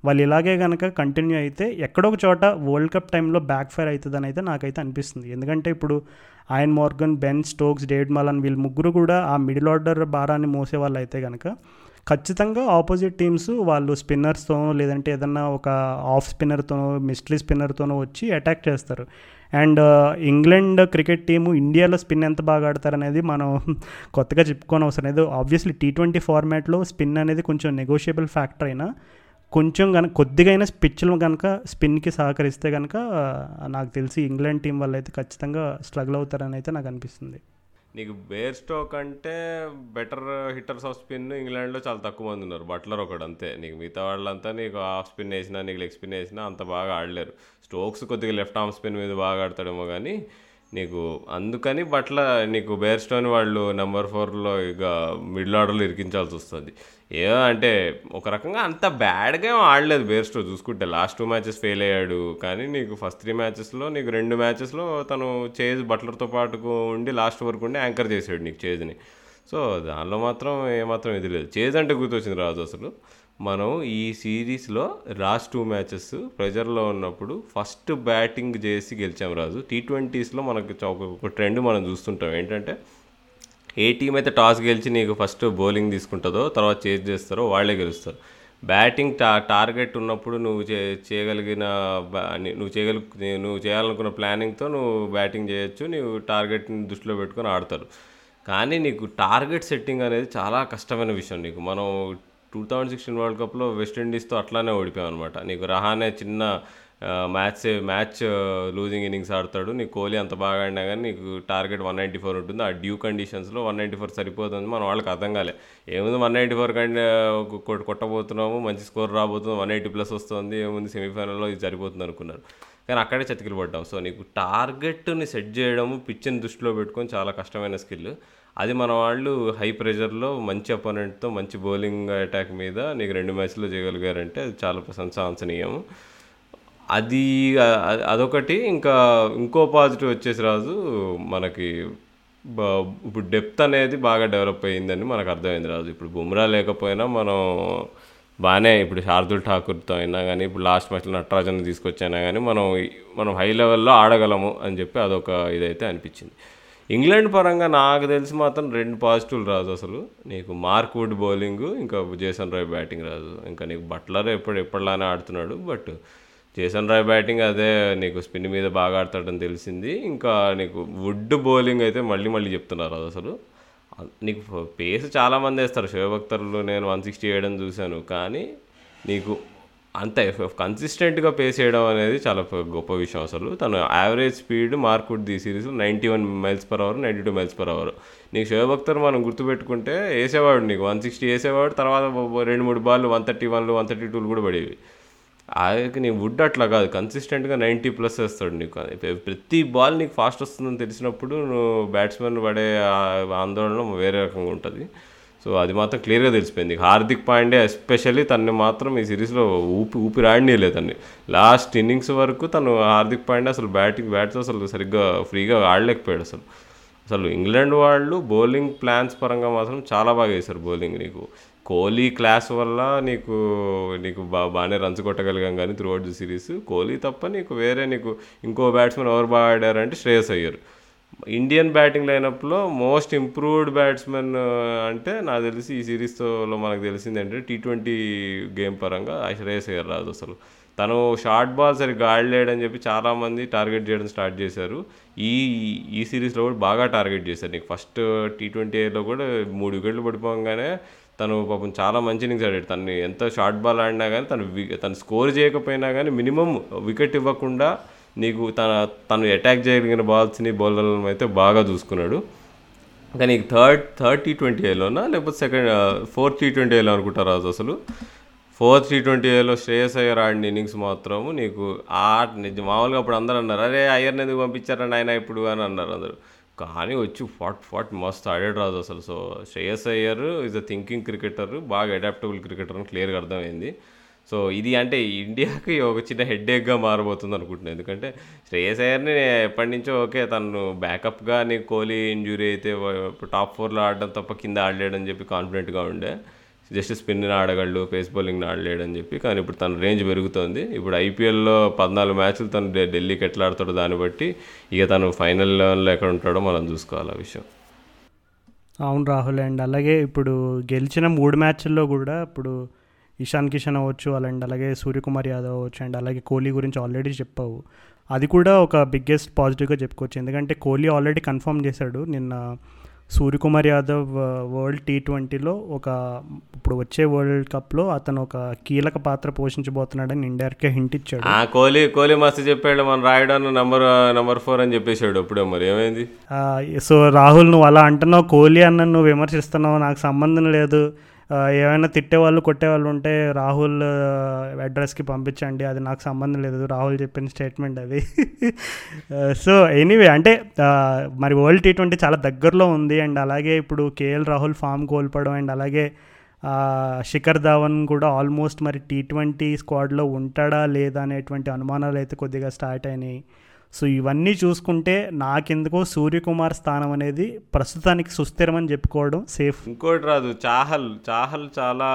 వాళ్ళు ఇలాగే కనుక కంటిన్యూ అయితే ఎక్కడొక చోట వరల్డ్ కప్ టైంలో బ్యాక్ ఫైర్ అవుతుందని అయితే నాకైతే అనిపిస్తుంది. ఎందుకంటే ఇప్పుడు Eoin Morgan, Ben Stokes, David Malan వీళ్ళు ముగ్గురు కూడా ఆ మిడిల్ ఆర్డర్ భారాన్ని మోసే వాళ్ళు అయితే కనుక ఖచ్చితంగా ఆపోజిట్ టీమ్స్ వాళ్ళు స్పిన్నర్స్తోనో లేదంటే ఏదన్నా ఒక ఆఫ్ స్పిన్నర్తోనో మిస్టరీ స్పిన్నర్తోనో వచ్చి అటాక్ చేస్తారు. అండ్ ఇంగ్లాండ్ క్రికెట్ టీము ఇండియాలో స్పిన్ ఎంత బాగా ఆడతారనేది మనం కొత్తగా చెప్పుకోని అవసరం లేదు. ఆబ్వియస్లీ టీ ట్వంటీ ఫార్మాట్లో స్పిన్ అనేది కొంచెం నెగోషియబుల్ ఫ్యాక్టర్ అయినా కొంచెం కనుక కొద్దిగైనా పిచ్లు కనుక స్పిన్కి సహకరిస్తే కనుక నాకు తెలిసి ఇంగ్లాండ్ టీం వల్ల అయితే ఖచ్చితంగా స్ట్రగుల్ అవుతారని అయితే నాకు అనిపిస్తుంది. నీకు బేర్స్టో కంటే బెటర్ హిట్టర్స్ ఆఫ్ స్పిన్ ఇంగ్లాండ్లో చాలా తక్కువ మంది ఉన్నారు. బట్లర్ ఒకడు అంతే. నీకు మిగతా వాళ్ళంతా నీకు ఆఫ్ స్పిన్ వేసినా నీకు లెగ్ స్పిన్ వేసినా అంత బాగా ఆడలేరు. స్టోక్స్ కొద్దిగా లెఫ్ట్ ఆర్మ్ స్పిన్ మీద బాగా ఆడతాడేమో కానీ నీకు అందుకని బట్లర్ నీకు బేర్స్టోని వాళ్ళు నెంబర్ ఫోర్లో ఇక మిడిల్ ఆర్డర్లో ఇరికించాల్సి వస్తుంది. ఏ అంటే ఒక రకంగా అంత బ్యాడ్గా ఆడలేదు బేర్స్టో చూసుకుంటే. లాస్ట్ టూ మ్యాచెస్ ఫెయిల్ అయ్యాడు కానీ నీకు ఫస్ట్ త్రీ మ్యాచెస్లో నీకు రెండు మ్యాచెస్లో తను చేజ్ బట్లర్తో పాటుకు ఉండి లాస్ట్ వరకు ఉండి యాంకర్ చేసాడు నీకు చేజ్ని. సో దానిలో మాత్రం ఏమాత్రం ఇది లేదు. చేజ్ అంటే గుర్తొచ్చింది రాజు, అసలు మనం ఈ సిరీస్లో లాస్ట్ టూ మ్యాచెస్ ప్రెజర్లో ఉన్నప్పుడు ఫస్ట్ బ్యాటింగ్ చేసి గెలిచాం రాజు. టీ ట్వంటీస్లో మనకు ఒక ట్రెండ్ మనం చూస్తుంటాం ఏంటంటే ఏ టీం అయితే టాస్ గెలిచి నీకు ఫస్ట్ బౌలింగ్ తీసుకుంటుందో తర్వాత చేజ్ చేస్తారో వాళ్ళే గెలుస్తారు. బ్యాటింగ్ టా టార్గెట్ ఉన్నప్పుడు నువ్వు చే చేయగలిగిన నువ్వు చేయగలి నువ్వు చేయాలనుకున్న ప్లానింగ్తో నువ్వు బ్యాటింగ్ చేయొచ్చు. నువ్వు టార్గెట్ని దృష్టిలో పెట్టుకొని ఆడతారు. కానీ నీకు టార్గెట్ సెట్టింగ్ అనేది చాలా కష్టమైన విషయం. నీకు మనం టూ థౌజండ్ సిక్స్టీన్ వరల్డ్ కప్లో వెస్టిండీస్తో అట్లానే ఓడిపోయాం అనమాట. నీకు రహానే చిన్న మ్యాచ్ మ్యాచ్ లూజింగ్ ఇన్నింగ్స్ ఆడతాడు. నీకు కోహ్లీ అంత బాగా ఆడినా కానీ నీకు టార్గెట్ వన్ నైంటీ ఫోర్ ఉంటుంది. ఆ డ్యూ కండిషన్స్లో వన్ నైంటీ ఫోర్ సరిపోతుంది మన వాళ్ళకి అర్థం కాలే. ఏముంది వన్ నైంటీ ఫోర్ కంటే కొట్టబోతున్నాము, మంచి స్కోర్ రాబోతుంది, వన్ ఎయిటీ ప్లస్ వస్తుంది, ఏముంది సెమీఫైనల్లో ఇది సరిపోతుంది అనుకున్నారు కానీ అక్కడే చతికిలు పడ్డాం. సో నీకు టార్గెట్ని సెట్ చేయడము పిచ్ని దృష్టిలో పెట్టుకొని చాలా కష్టమైన స్కిల్. అది మన వాళ్ళు హై ప్రెషర్లో మంచి అపోనెంట్తో మంచి బౌలింగ్ అటాక్ మీద నీకు రెండు మ్యాచ్లో చేయగలిగారంటే అది చాలా ప్రశంసనీయం. అది అదొకటి. ఇంకా ఇంకో పాజిటివ్ వచ్చేసి రాజు మనకి బా ఇప్పుడు డెప్త్ అనేది బాగా డెవలప్ అయ్యిందని మనకు అర్థమైంది రాజు. ఇప్పుడు బుమ్రా లేకపోయినా మనం బాగానే ఇప్పుడు శార్దుల్ ఠాకూర్తో అయినా కానీ ఇప్పుడు లాస్ట్ మ్యాచ్లో నటరాజన్ తీసుకొచ్చైనా కానీ మనం మనం హై లెవెల్లో ఆడగలము అని చెప్పి అదొక ఇదైతే అనిపించింది. ఇంగ్లాండ్ పరంగా నాకు తెలిసి మాత్రం రెండు పాజిటివ్లు రాజు. అసలు నీకు మార్క్ వుడ్ బౌలింగ్, ఇంకా జేసన్ రాయ్ బ్యాటింగ్ రాజు. ఇంకా నీకు బట్లర్ ఎప్పుడు ఎప్పటిలానే ఆడుతున్నాడు బట్ జేసన్ రాయ్ బ్యాటింగ్ అదే నీకు స్పిన్ మీద బాగా ఆడతాడని తెలిసింది. ఇంకా నీకు వుడ్ బౌలింగ్ అయితే మళ్ళీ మళ్ళీ చెప్తున్నారు రాజు. అసలు నీకు పేస్ చాలామంది వేస్తారు. శోయబ్ అఖ్తర్లో నేను వన్ సిక్స్టీ వేయడం చూశాను కానీ నీకు అంత కన్సిస్టెంట్గా పేస్ చేయడం అనేది చాలా గొప్ప విషయం. అసలు తను యావరేజ్ స్పీడ్ మార్క్ వుడ్ ఈ సిరీస్లో ninety one miles per hour, ninety two miles per hour. నీకు షోయబ్ అఖ్తర్ మనం గుర్తుపెట్టుకుంటే వేసేవాడు నీకు వన్ సిక్స్టీ వేసేవాడు, తర్వాత రెండు మూడు బాల్ వన్ థర్టీ వన్లు వన్ థర్టీ టూలు కూడా పడేవి. అలాగే నీ వుడ్ అట్లా కాదు, కన్సిస్టెంట్గా నైంటీ ప్లస్ వేస్తాడు నీకు. ప్రతి బాల్ నీకు ఫాస్ట్ వస్తుందని తెలిసినప్పుడు నువ్వు బ్యాట్స్మెన్ పడే ఆందోళన వేరే రకంగా ఉంటుంది. సో అది మాత్రం క్లియర్గా తెలిసిపోయింది. హార్దిక్ పాండ్యా ఎస్పెషల్లీ తన్ని మాత్రం ఈ సిరీస్లో ఊపి ఊపిరాడినీయలేదు. తన్ని లాస్ట్ ఇన్నింగ్స్ వరకు తను హార్దిక్ పాండ్యా అసలు బ్యాటింగ్ బ్యాట్స్ అసలు సరిగ్గా ఫ్రీగా ఆడలేకపోయాడు. అసలు అసలు ఇంగ్లాండ్ వాళ్ళు బౌలింగ్ ప్లాన్స్ పరంగా మాత్రం చాలా బాగా వేశారు బౌలింగ్. నీకు కోహ్లీ క్లాస్ వల్ల నీకు నీకు బా బాగానే రన్స్ కొట్టగలిగాం కానీ through out the series Kohli తప్ప నీకు వేరే నీకు ఇంకో బ్యాట్స్మెన్ ఎవరు బాగా ఆడారంటే శ్రేయస్ అయ్యర్. ఇండియన్ బ్యాటింగ్ లైనప్లో మోస్ట్ ఇంప్రూవ్డ్ బ్యాట్స్మెన్ అంటే నాకు తెలిసి ఈ సిరీస్తో మనకు తెలిసింది అంటే టీ ట్వంటీ గేమ్ పరంగా శ్రేయస్ అయ్యర్ రాదు. అసలు తను షార్ట్ బాల్ సరిగ్గా ఆడలేడని చెప్పి చాలామంది టార్గెట్ చేయడం స్టార్ట్ చేశారు. ఈ ఈ సిరీస్లో కూడా బాగా టార్గెట్ చేశారు. నీకు ఫస్ట్ టీ ట్వంటీలో కూడా మూడు వికెట్లు పడిపోగానే తను పాపం చాలా మంచి ఇన్నింగ్స్ ఆడాడు. తను ఎంత షార్ట్ బాల్ ఆడినా కానీ తను తను స్కోర్ చేయకపోయినా కానీ మినిమం వికెట్ ఇవ్వకుండా నీకు తన తను అటాక్ చేయగలిగిన బాల్స్ని బౌలర్లను అయితే బాగా చూసుకున్నాడు. కానీ నీకు థర్డ్ థర్డ్ టీ ట్వంటీ ఏలోనా లేకపోతే సెకండ్ ఫోర్త్ టీ ట్వంటీ ఏలో అనుకుంటారు రాజు. అసలు ఫోర్త్ టీ ట్వంటీ ఏలో శ్రేయస్ అయ్యర్ ఆడిన ఇన్నింగ్స్ మాత్రము నీకు ఆ మామూలుగా అప్పుడు అందరూ అన్నారు అరే అయ్యర్ని ఎందుకు పంపించారని ఆయన ఇప్పుడు అని అన్నారు అందరూ. కానీ వచ్చి ఫాట్ ఫాట్ మస్తు ఆడాడు రాజు. అసలు so Shreyas Iyer is a thinking cricketer, బాగా అడాప్టబుల్ క్రికెటర్ అని క్లియర్గా అర్థమైంది. సో ఇది అంటే ఇండియాకి ఒక చిన్న హెడ్ఏక్గా మారబోతుంది అనుకుంటున్నాను. ఎందుకంటే శ్రేయస్ అయ్యర్ని ఎప్పటి నుంచో ఓకే తను బ్యాకప్గా నీకు కోహ్లీ ఇంజురీ అయితే టాప్ ఫోర్లో ఆడడం తప్ప కింద ఆడలేడని చెప్పి కాన్ఫిడెంట్గా ఉండే. జస్ట్ స్పిన్ ఆడగలడు, పేస్ బౌలింగ్ని ఆడలేడని చెప్పి. కానీ ఇప్పుడు తన రేంజ్ పెరుగుతోంది. ఇప్పుడు ఐపీఎల్లో పద్నాలుగు మ్యాచ్లు తను ఢిల్లీకి ఎట్లా ఆడతాడో దాన్ని బట్టి ఇక తను ఫైనల్ లెవెల్లో ఎక్కడ ఉంటాడో మనం చూసుకోవాలి ఆ విషయం. అవును రాహుల్, అండ్ అలాగే ఇప్పుడు గెలిచిన మూడు మ్యాచ్ల్లో కూడా ఇప్పుడు ఇషాన్ కిషన్ అవ్వచ్చు, అండ్ అలాగే సూర్యకుమార్ యాదవ్ అవ్వచ్చు, అండ్ అలాగే కోహ్లీ గురించి ఆల్రెడీ చెప్పావు. అది కూడా ఒక బిగ్గెస్ట్ పాజిటివ్గా చెప్పుకోవచ్చు. ఎందుకంటే కోహ్లీ ఆల్రెడీ కన్ఫర్మ్ చేశాడు నిన్న, సూర్యకుమార్ యాదవ్ వరల్డ్ టీ ట్వంటీలో ఒక ఇప్పుడు వచ్చే వరల్డ్ కప్లో అతను ఒక కీలక పాత్ర పోషించబోతున్నాడని ఇండైరెక్ట్గా హింట్ ఇచ్చాడు. కోహ్లీ కోహ్లీ మస్తు చెప్పాడు, మనం రాయడం నంబర్ నంబర్ ఫోర్ అని చెప్పేశాడు. అప్పుడే మరి ఏమైంది? సో రాహుల్, నువ్వు అలా అంటున్నావు, కోహ్లీ అన్న నువ్వు విమర్శిస్తున్నావు, నాకు సంబంధం లేదు, ఏమైనా తిట్టేవాళ్ళు కొట్టేవాళ్ళు ఉంటే రాహుల్ అడ్రస్కి పంపించండి, అది నాకు సంబంధం లేదు, రాహుల్ చెప్పిన స్టేట్మెంట్ అది. సో ఎనీవే, అంటే మరి వరల్డ్ టీ ట్వంటీ చాలా దగ్గరలో ఉంది. అండ్ అలాగే ఇప్పుడు కేఎల్ రాహుల్ ఫామ్ కోల్పోవడం, అండ్ అలాగే శిఖర్ ధావన్ కూడా ఆల్మోస్ట్ మరి టీ ట్వంటీ స్క్వాడ్లో ఉంటాడా లేదా అనేటువంటి అనుమానాలు అయితే కొద్దిగా స్టార్ట్ అయినాయి. సో ఇవన్నీ చూసుకుంటే నాకెందుకో సూర్యకుమార్ స్థానం అనేది ప్రస్తుతానికి సుస్థిరం అని చెప్పుకోవడం సేఫ్. ఇంకోటి రాదు, చాహల్ చాహల్ చాలా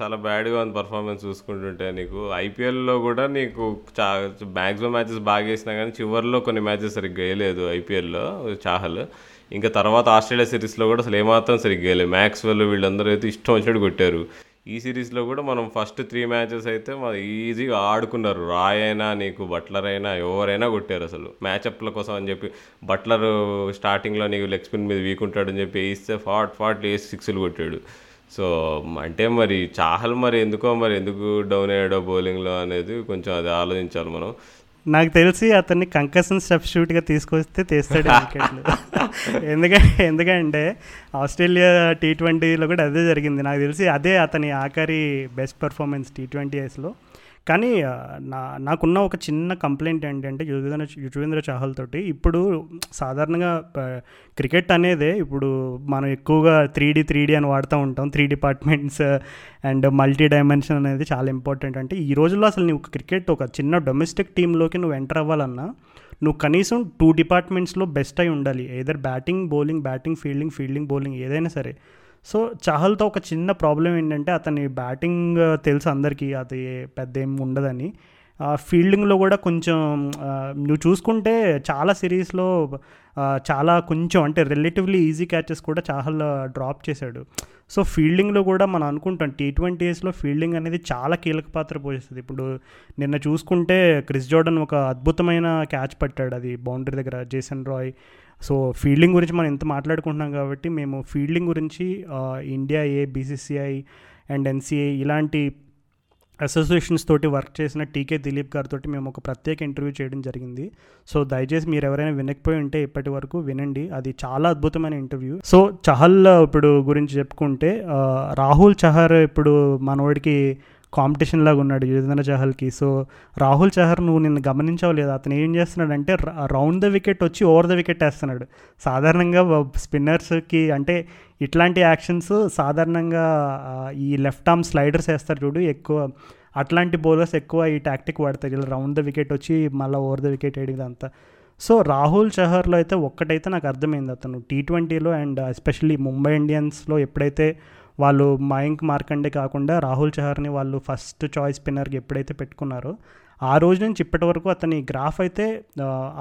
చాలా బ్యాడ్గా ఉంది పర్ఫార్మెన్స్ చూసుకుంటుంటే. నీకు ఐపీఎల్లో కూడా నీకు చా మ్యాక్సిమం మ్యాచెస్ బాగా వేసినా కానీ చివరిలో కొన్ని మ్యాచెస్ సరిగ్గా వేయలేదు ఐపీఎల్లో చాహల్. ఇంకా తర్వాత ఆస్ట్రేలియా సిరీస్లో కూడా అసలు ఏమాత్రం సరిగ్గా వేయలేదు. మ్యాక్స్ వల్ల వీళ్ళందరూ అయితే ఇష్టం వచ్చినట్టు కొట్టారు. ఈ సిరీస్లో కూడా మనం ఫస్ట్ త్రీ మ్యాచెస్ అయితే మన ఈజీగా ఆడుకున్నారు. రాయ్ అయినా నీకు బట్లర్ అయినా ఎవరైనా కొట్టారు అసలు మ్యాచ్అప్ల కోసం అని చెప్పి. బట్లర్ స్టార్టింగ్లో నీకు లెగ్ స్పిన్ మీద వీక్ ఉంటాడని చెప్పి వేయిస్తే ఫాట్ ఫాట్ వేసి సిక్స్లు కొట్టాడు. సో అంటే మరి చాహల్ మరి ఎందుకో మరి ఎందుకు డౌన్ అయ్యాడో బౌలింగ్లో అనేది కొంచెం అది ఆలోచించాలి మనం. నాకు తెలిసి అతన్ని కంకసన్ సబ్స్టిట్యూట్గా తీసుకొస్తే తీస్తాడు వికెట్లు. ఎందుకంటే ఎందుకంటే ఆస్ట్రేలియా టీ ట్వంటీలో కూడా అదే జరిగింది. నాకు తెలిసి అదే అతని ఆఖరి బెస్ట్ పర్ఫార్మెన్స్ టీ ట్వంటీ ఐస్లో. కానీ నా నాకున్న ఒక చిన్న కంప్లైంట్ ఏంటంటే యుజవేంద్ర యుజవేంద్ర చహల్ తోటి. ఇప్పుడు సాధారణంగా క్రికెట్ అనేదే ఇప్పుడు మనం ఎక్కువగా త్రీ డీ త్రీ డీ అని వాడుతూ ఉంటాం. Three departments and multi dimension అనేది చాలా ఇంపార్టెంట్. అంటే ఈ రోజుల్లో అసలు నువ్వు క్రికెట్ ఒక చిన్న డొమెస్టిక్ టీంలోకి నువ్వు ఎంటర్ అవ్వాలన్నా నువ్వు కనీసం టూ డిపార్ట్మెంట్స్లో బెస్ట్ అయి ఉండాలి. Either batting bowling, batting fielding, fielding bowling, ఏదైనా సరే. సో చాహల్తో ఒక చిన్న ప్రాబ్లం ఏంటంటే అతని బ్యాటింగ్ తెలుసు అందరికీ, అది పెద్ద ఏం ఉండదని. ఫీల్డింగ్లో కూడా కొంచెం నువ్వు చూసుకుంటే చాలా సిరీస్లో చాలా కొంచెం అంటే రిలేటివ్లీ ఈజీ క్యాచెస్ కూడా చాహల్ డ్రాప్ చేశాడు. సో ఫీల్డింగ్లో కూడా మనం అనుకుంటాం టీ ట్వంటీస్లో ఫీల్డింగ్ అనేది చాలా కీలక పాత్ర పోషిస్తుంది. ఇప్పుడు నిన్న చూసుకుంటే క్రిస్ జోర్డన్ ఒక అద్భుతమైన క్యాచ్ పట్టాడు, అది బౌండరీ దగ్గర జేసన్ రాయ్. సో ఫీల్డింగ్ గురించి మనం ఇంత మాట్లాడుకుంటున్నాం కాబట్టి మేము ఫీల్డింగ్ గురించి India A, BCCI and NCA ఇలాంటి అసోసియేషన్స్ తోటి వర్క్ చేసిన టీకే దిలీప్ గారితో మేము ఒక ప్రత్యేక ఇంటర్వ్యూ చేయడం జరిగింది. సో దయచేసి మీరు ఎవరైనా వినకపోయి ఉంటే ఇప్పటి వరకు వినండి, అది చాలా అద్భుతమైన ఇంటర్వ్యూ. సో చహల్ ఇప్పుడు గురించి చెప్పుకుంటే రాహుల్ చహర్ ఇప్పుడు మనోడికి కాంపిటీషన్ లాగా ఉన్నాడు యుజవేంద్ర చహల్కి. సో రాహుల్ చహర్ నువ్వు నిన్ను గమనించావు లేదా, అతను ఏం చేస్తున్నాడంటే రౌండ్ ద వికెట్ వచ్చి ఓవర్ ద వికెట్ వేస్తున్నాడు. సాధారణంగా స్పిన్నర్స్కి అంటే ఇట్లాంటి యాక్షన్స్ సాధారణంగా ఈ లెఫ్ట్ ఆర్మ్ స్లైడర్స్ వేస్తారు చూడు, ఎక్కువ అట్లాంటి బౌలర్స్ ఎక్కువ ఈ టాక్టిక్ వాడతారు, ఇలా రౌండ్ ద వికెట్ వచ్చి మళ్ళీ ఓవర్ ద వికెట్ వేయడం అంతా. సో రాహుల్ చహర్లో అయితే ఒక్కటైతే నాకు అర్థమైంది, అతను టీ ట్వంటీలో అండ్ ఎస్పెషల్లీ ముంబై ఇండియన్స్లో ఎప్పుడైతే వాళ్ళు మయాంక్ మార్కండే కాకుండా రాహుల్ చహర్ని వాళ్ళు ఫస్ట్ చాయిస్ స్పిన్నర్కి ఎప్పుడైతే పెట్టుకున్నారో ఆ రోజు నుంచి ఇప్పటి వరకు అతని గ్రాఫ్ అయితే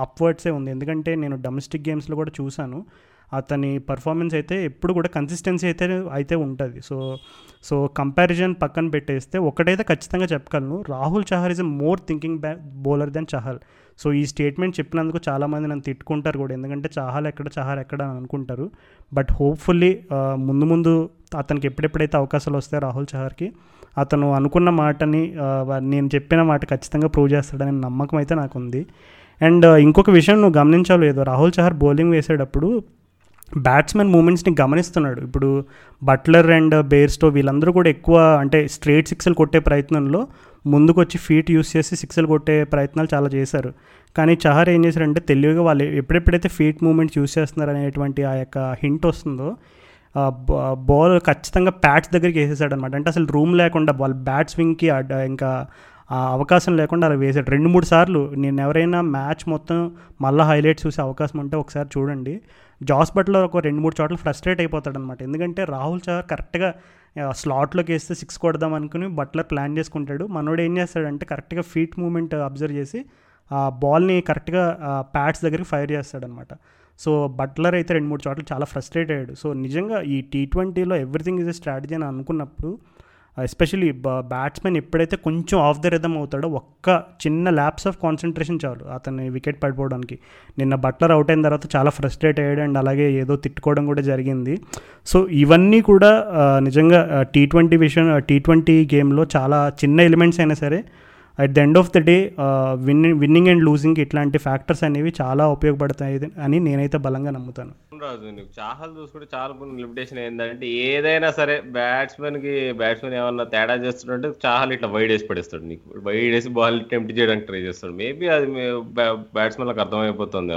అప్వర్డ్సే ఉంది. ఎందుకంటే నేను డొమెస్టిక్ గేమ్స్లో కూడా చూశాను, అతని పర్ఫార్మెన్స్ అయితే ఎప్పుడు కూడా కన్సిస్టెన్సీ అయితే అయితే ఉంటుంది. సో సో కంపారిజన్ పక్కన పెట్టేస్తే ఒకటైతే ఖచ్చితంగా చెప్పగలను, Rahul Chahar is more thinking back bowler then Chahal. So ఈ స్టేట్మెంట్ చెప్పినందుకు చాలామంది నన్ను తిట్టుకుంటారు కూడా, ఎందుకంటే చహల్ ఎక్కడ చహర్ ఎక్కడ అని అనుకుంటారు. బట్ హోప్ఫుల్లీ ముందు ముందు అతనికి ఎప్పుడెప్పుడైతే అవకాశాలు వస్తాయో రాహుల్ చహర్కి, అతను అనుకున్న మాటని నేను చెప్పిన మాట ఖచ్చితంగా ప్రూవ్ చేస్తాడనే నమ్మకం అయితే నాకు ఉంది. అండ్ ఇంకొక విషయం నువ్వు గమనించలేదు, రాహుల్ చహర్ బౌలింగ్ వేసేటప్పుడు బ్యాట్స్మెన్ మూమెంట్స్ని గమనిస్తున్నాడు. ఇప్పుడు బట్లర్ అండ్ బేర్స్టో వీళ్ళందరూ కూడా ఎక్కువ అంటే స్ట్రేట్ సిక్స్లు కొట్టే ప్రయత్నంలో ముందుకు వచ్చి ఫీట్ యూస్ చేసి సిక్స్లు కొట్టే ప్రయత్నాలు చాలా చేశారు. కానీ చహర్ ఏం చేశారంటే తెలివిగా వాళ్ళు ఎప్పుడెప్పుడైతే ఫీట్ మూమెంట్స్ యూస్ చేస్తున్నారు అనేటువంటి ఆ యొక్క హింట్ వస్తుందో బాల్ ఖచ్చితంగా ప్యాట్స్ దగ్గరికి వేసేసాడు అనమాట. అంటే అసలు రూమ్ లేకుండా వాళ్ళు బ్యాట్ స్వింగ్కి ఇంకా అవకాశం లేకుండా అలా వేసాడు రెండు మూడు సార్లు. నేను ఎవరైనా మ్యాచ్ మొత్తం మళ్ళీ హైలైట్స్ చూసే అవకాశం ఉంటే ఒకసారి చూడండి, జాస్ బట్లర్ ఒక రెండు మూడు చోట్ల ఫ్రస్ట్రేట్ అయిపోతాడు అనమాట. ఎందుకంటే రాహుల్ చహర్ కరెక్ట్గా స్లాట్లోకి వేస్తే సిక్స్ కొడదాం అనుకుని బట్లర్ ప్లాన్ చేసుకుంటాడు. మనోడు ఏం చేస్తాడంటే కరెక్ట్గా ఫీట్ మూమెంట్ అబ్జర్వ్ చేసి ఆ బాల్ని కరెక్ట్గా ప్యాడ్స్ దగ్గరికి ఫైర్ చేస్తాడనమాట. సో బట్లర్ అయితే రెండు మూడు చోట్ల చాలా ఫ్రస్ట్రేట్ అయ్యాడు. సో నిజంగా ఈ టీ ట్వంటీలో ఎవ్రీథింగ్ ఈజ్ ఎ స్ట్రాటజీ అని అనుకున్నప్పుడు ఎస్పెషలీ బా బ్యాట్స్మెన్ ఎప్పుడైతే కొంచెం ఆఫ్ ద రిథమ్ అవుతాడో ఒక్క చిన్న ల్యాప్స్ ఆఫ్ కాన్సన్ట్రేషన్ చాలు అతను వికెట్ పడిపోవడానికి. నిన్న బట్లర్ అవుట్ అయిన తర్వాత చాలా ఫ్రస్ట్రేట్ అయ్యాడు అండ్ అలాగే ఏదో తిట్టుకోవడం కూడా జరిగింది. సో ఇవన్నీ కూడా నిజంగా టీ ట్వంటీ విషయం టీ ట్వంటీ గేమ్లో చాలా చిన్న ఎలిమెంట్స్ అయినా సరే at the end of the day win winning and losing ఇట్లాంటి ఫ్యాక్టర్స్ అనేవి చాలా ఉపయోగపడతాయి అని నేనైతే బలంగా నమ్ముతాను. రాజు నీకు చాహల్ చూసుకుంటే చాలా లిమిటేషన్ ఏంటంటే ఏదైనా సరే బ్యాట్స్మెన్కి బ్యాట్స్మెన్ ఏమన్నా తేడా చేస్తుంటే చాహల్ ఇట్లా వైడ్ వేసి పడేస్తాడు, నీకు వైడ్ వేసి బాల్ టెంప్ట్ చేయడానికి ట్రై చేస్తాడు. మేబీ అది బ్యాట్స్మెన్లకు అర్థమైపోతుంది,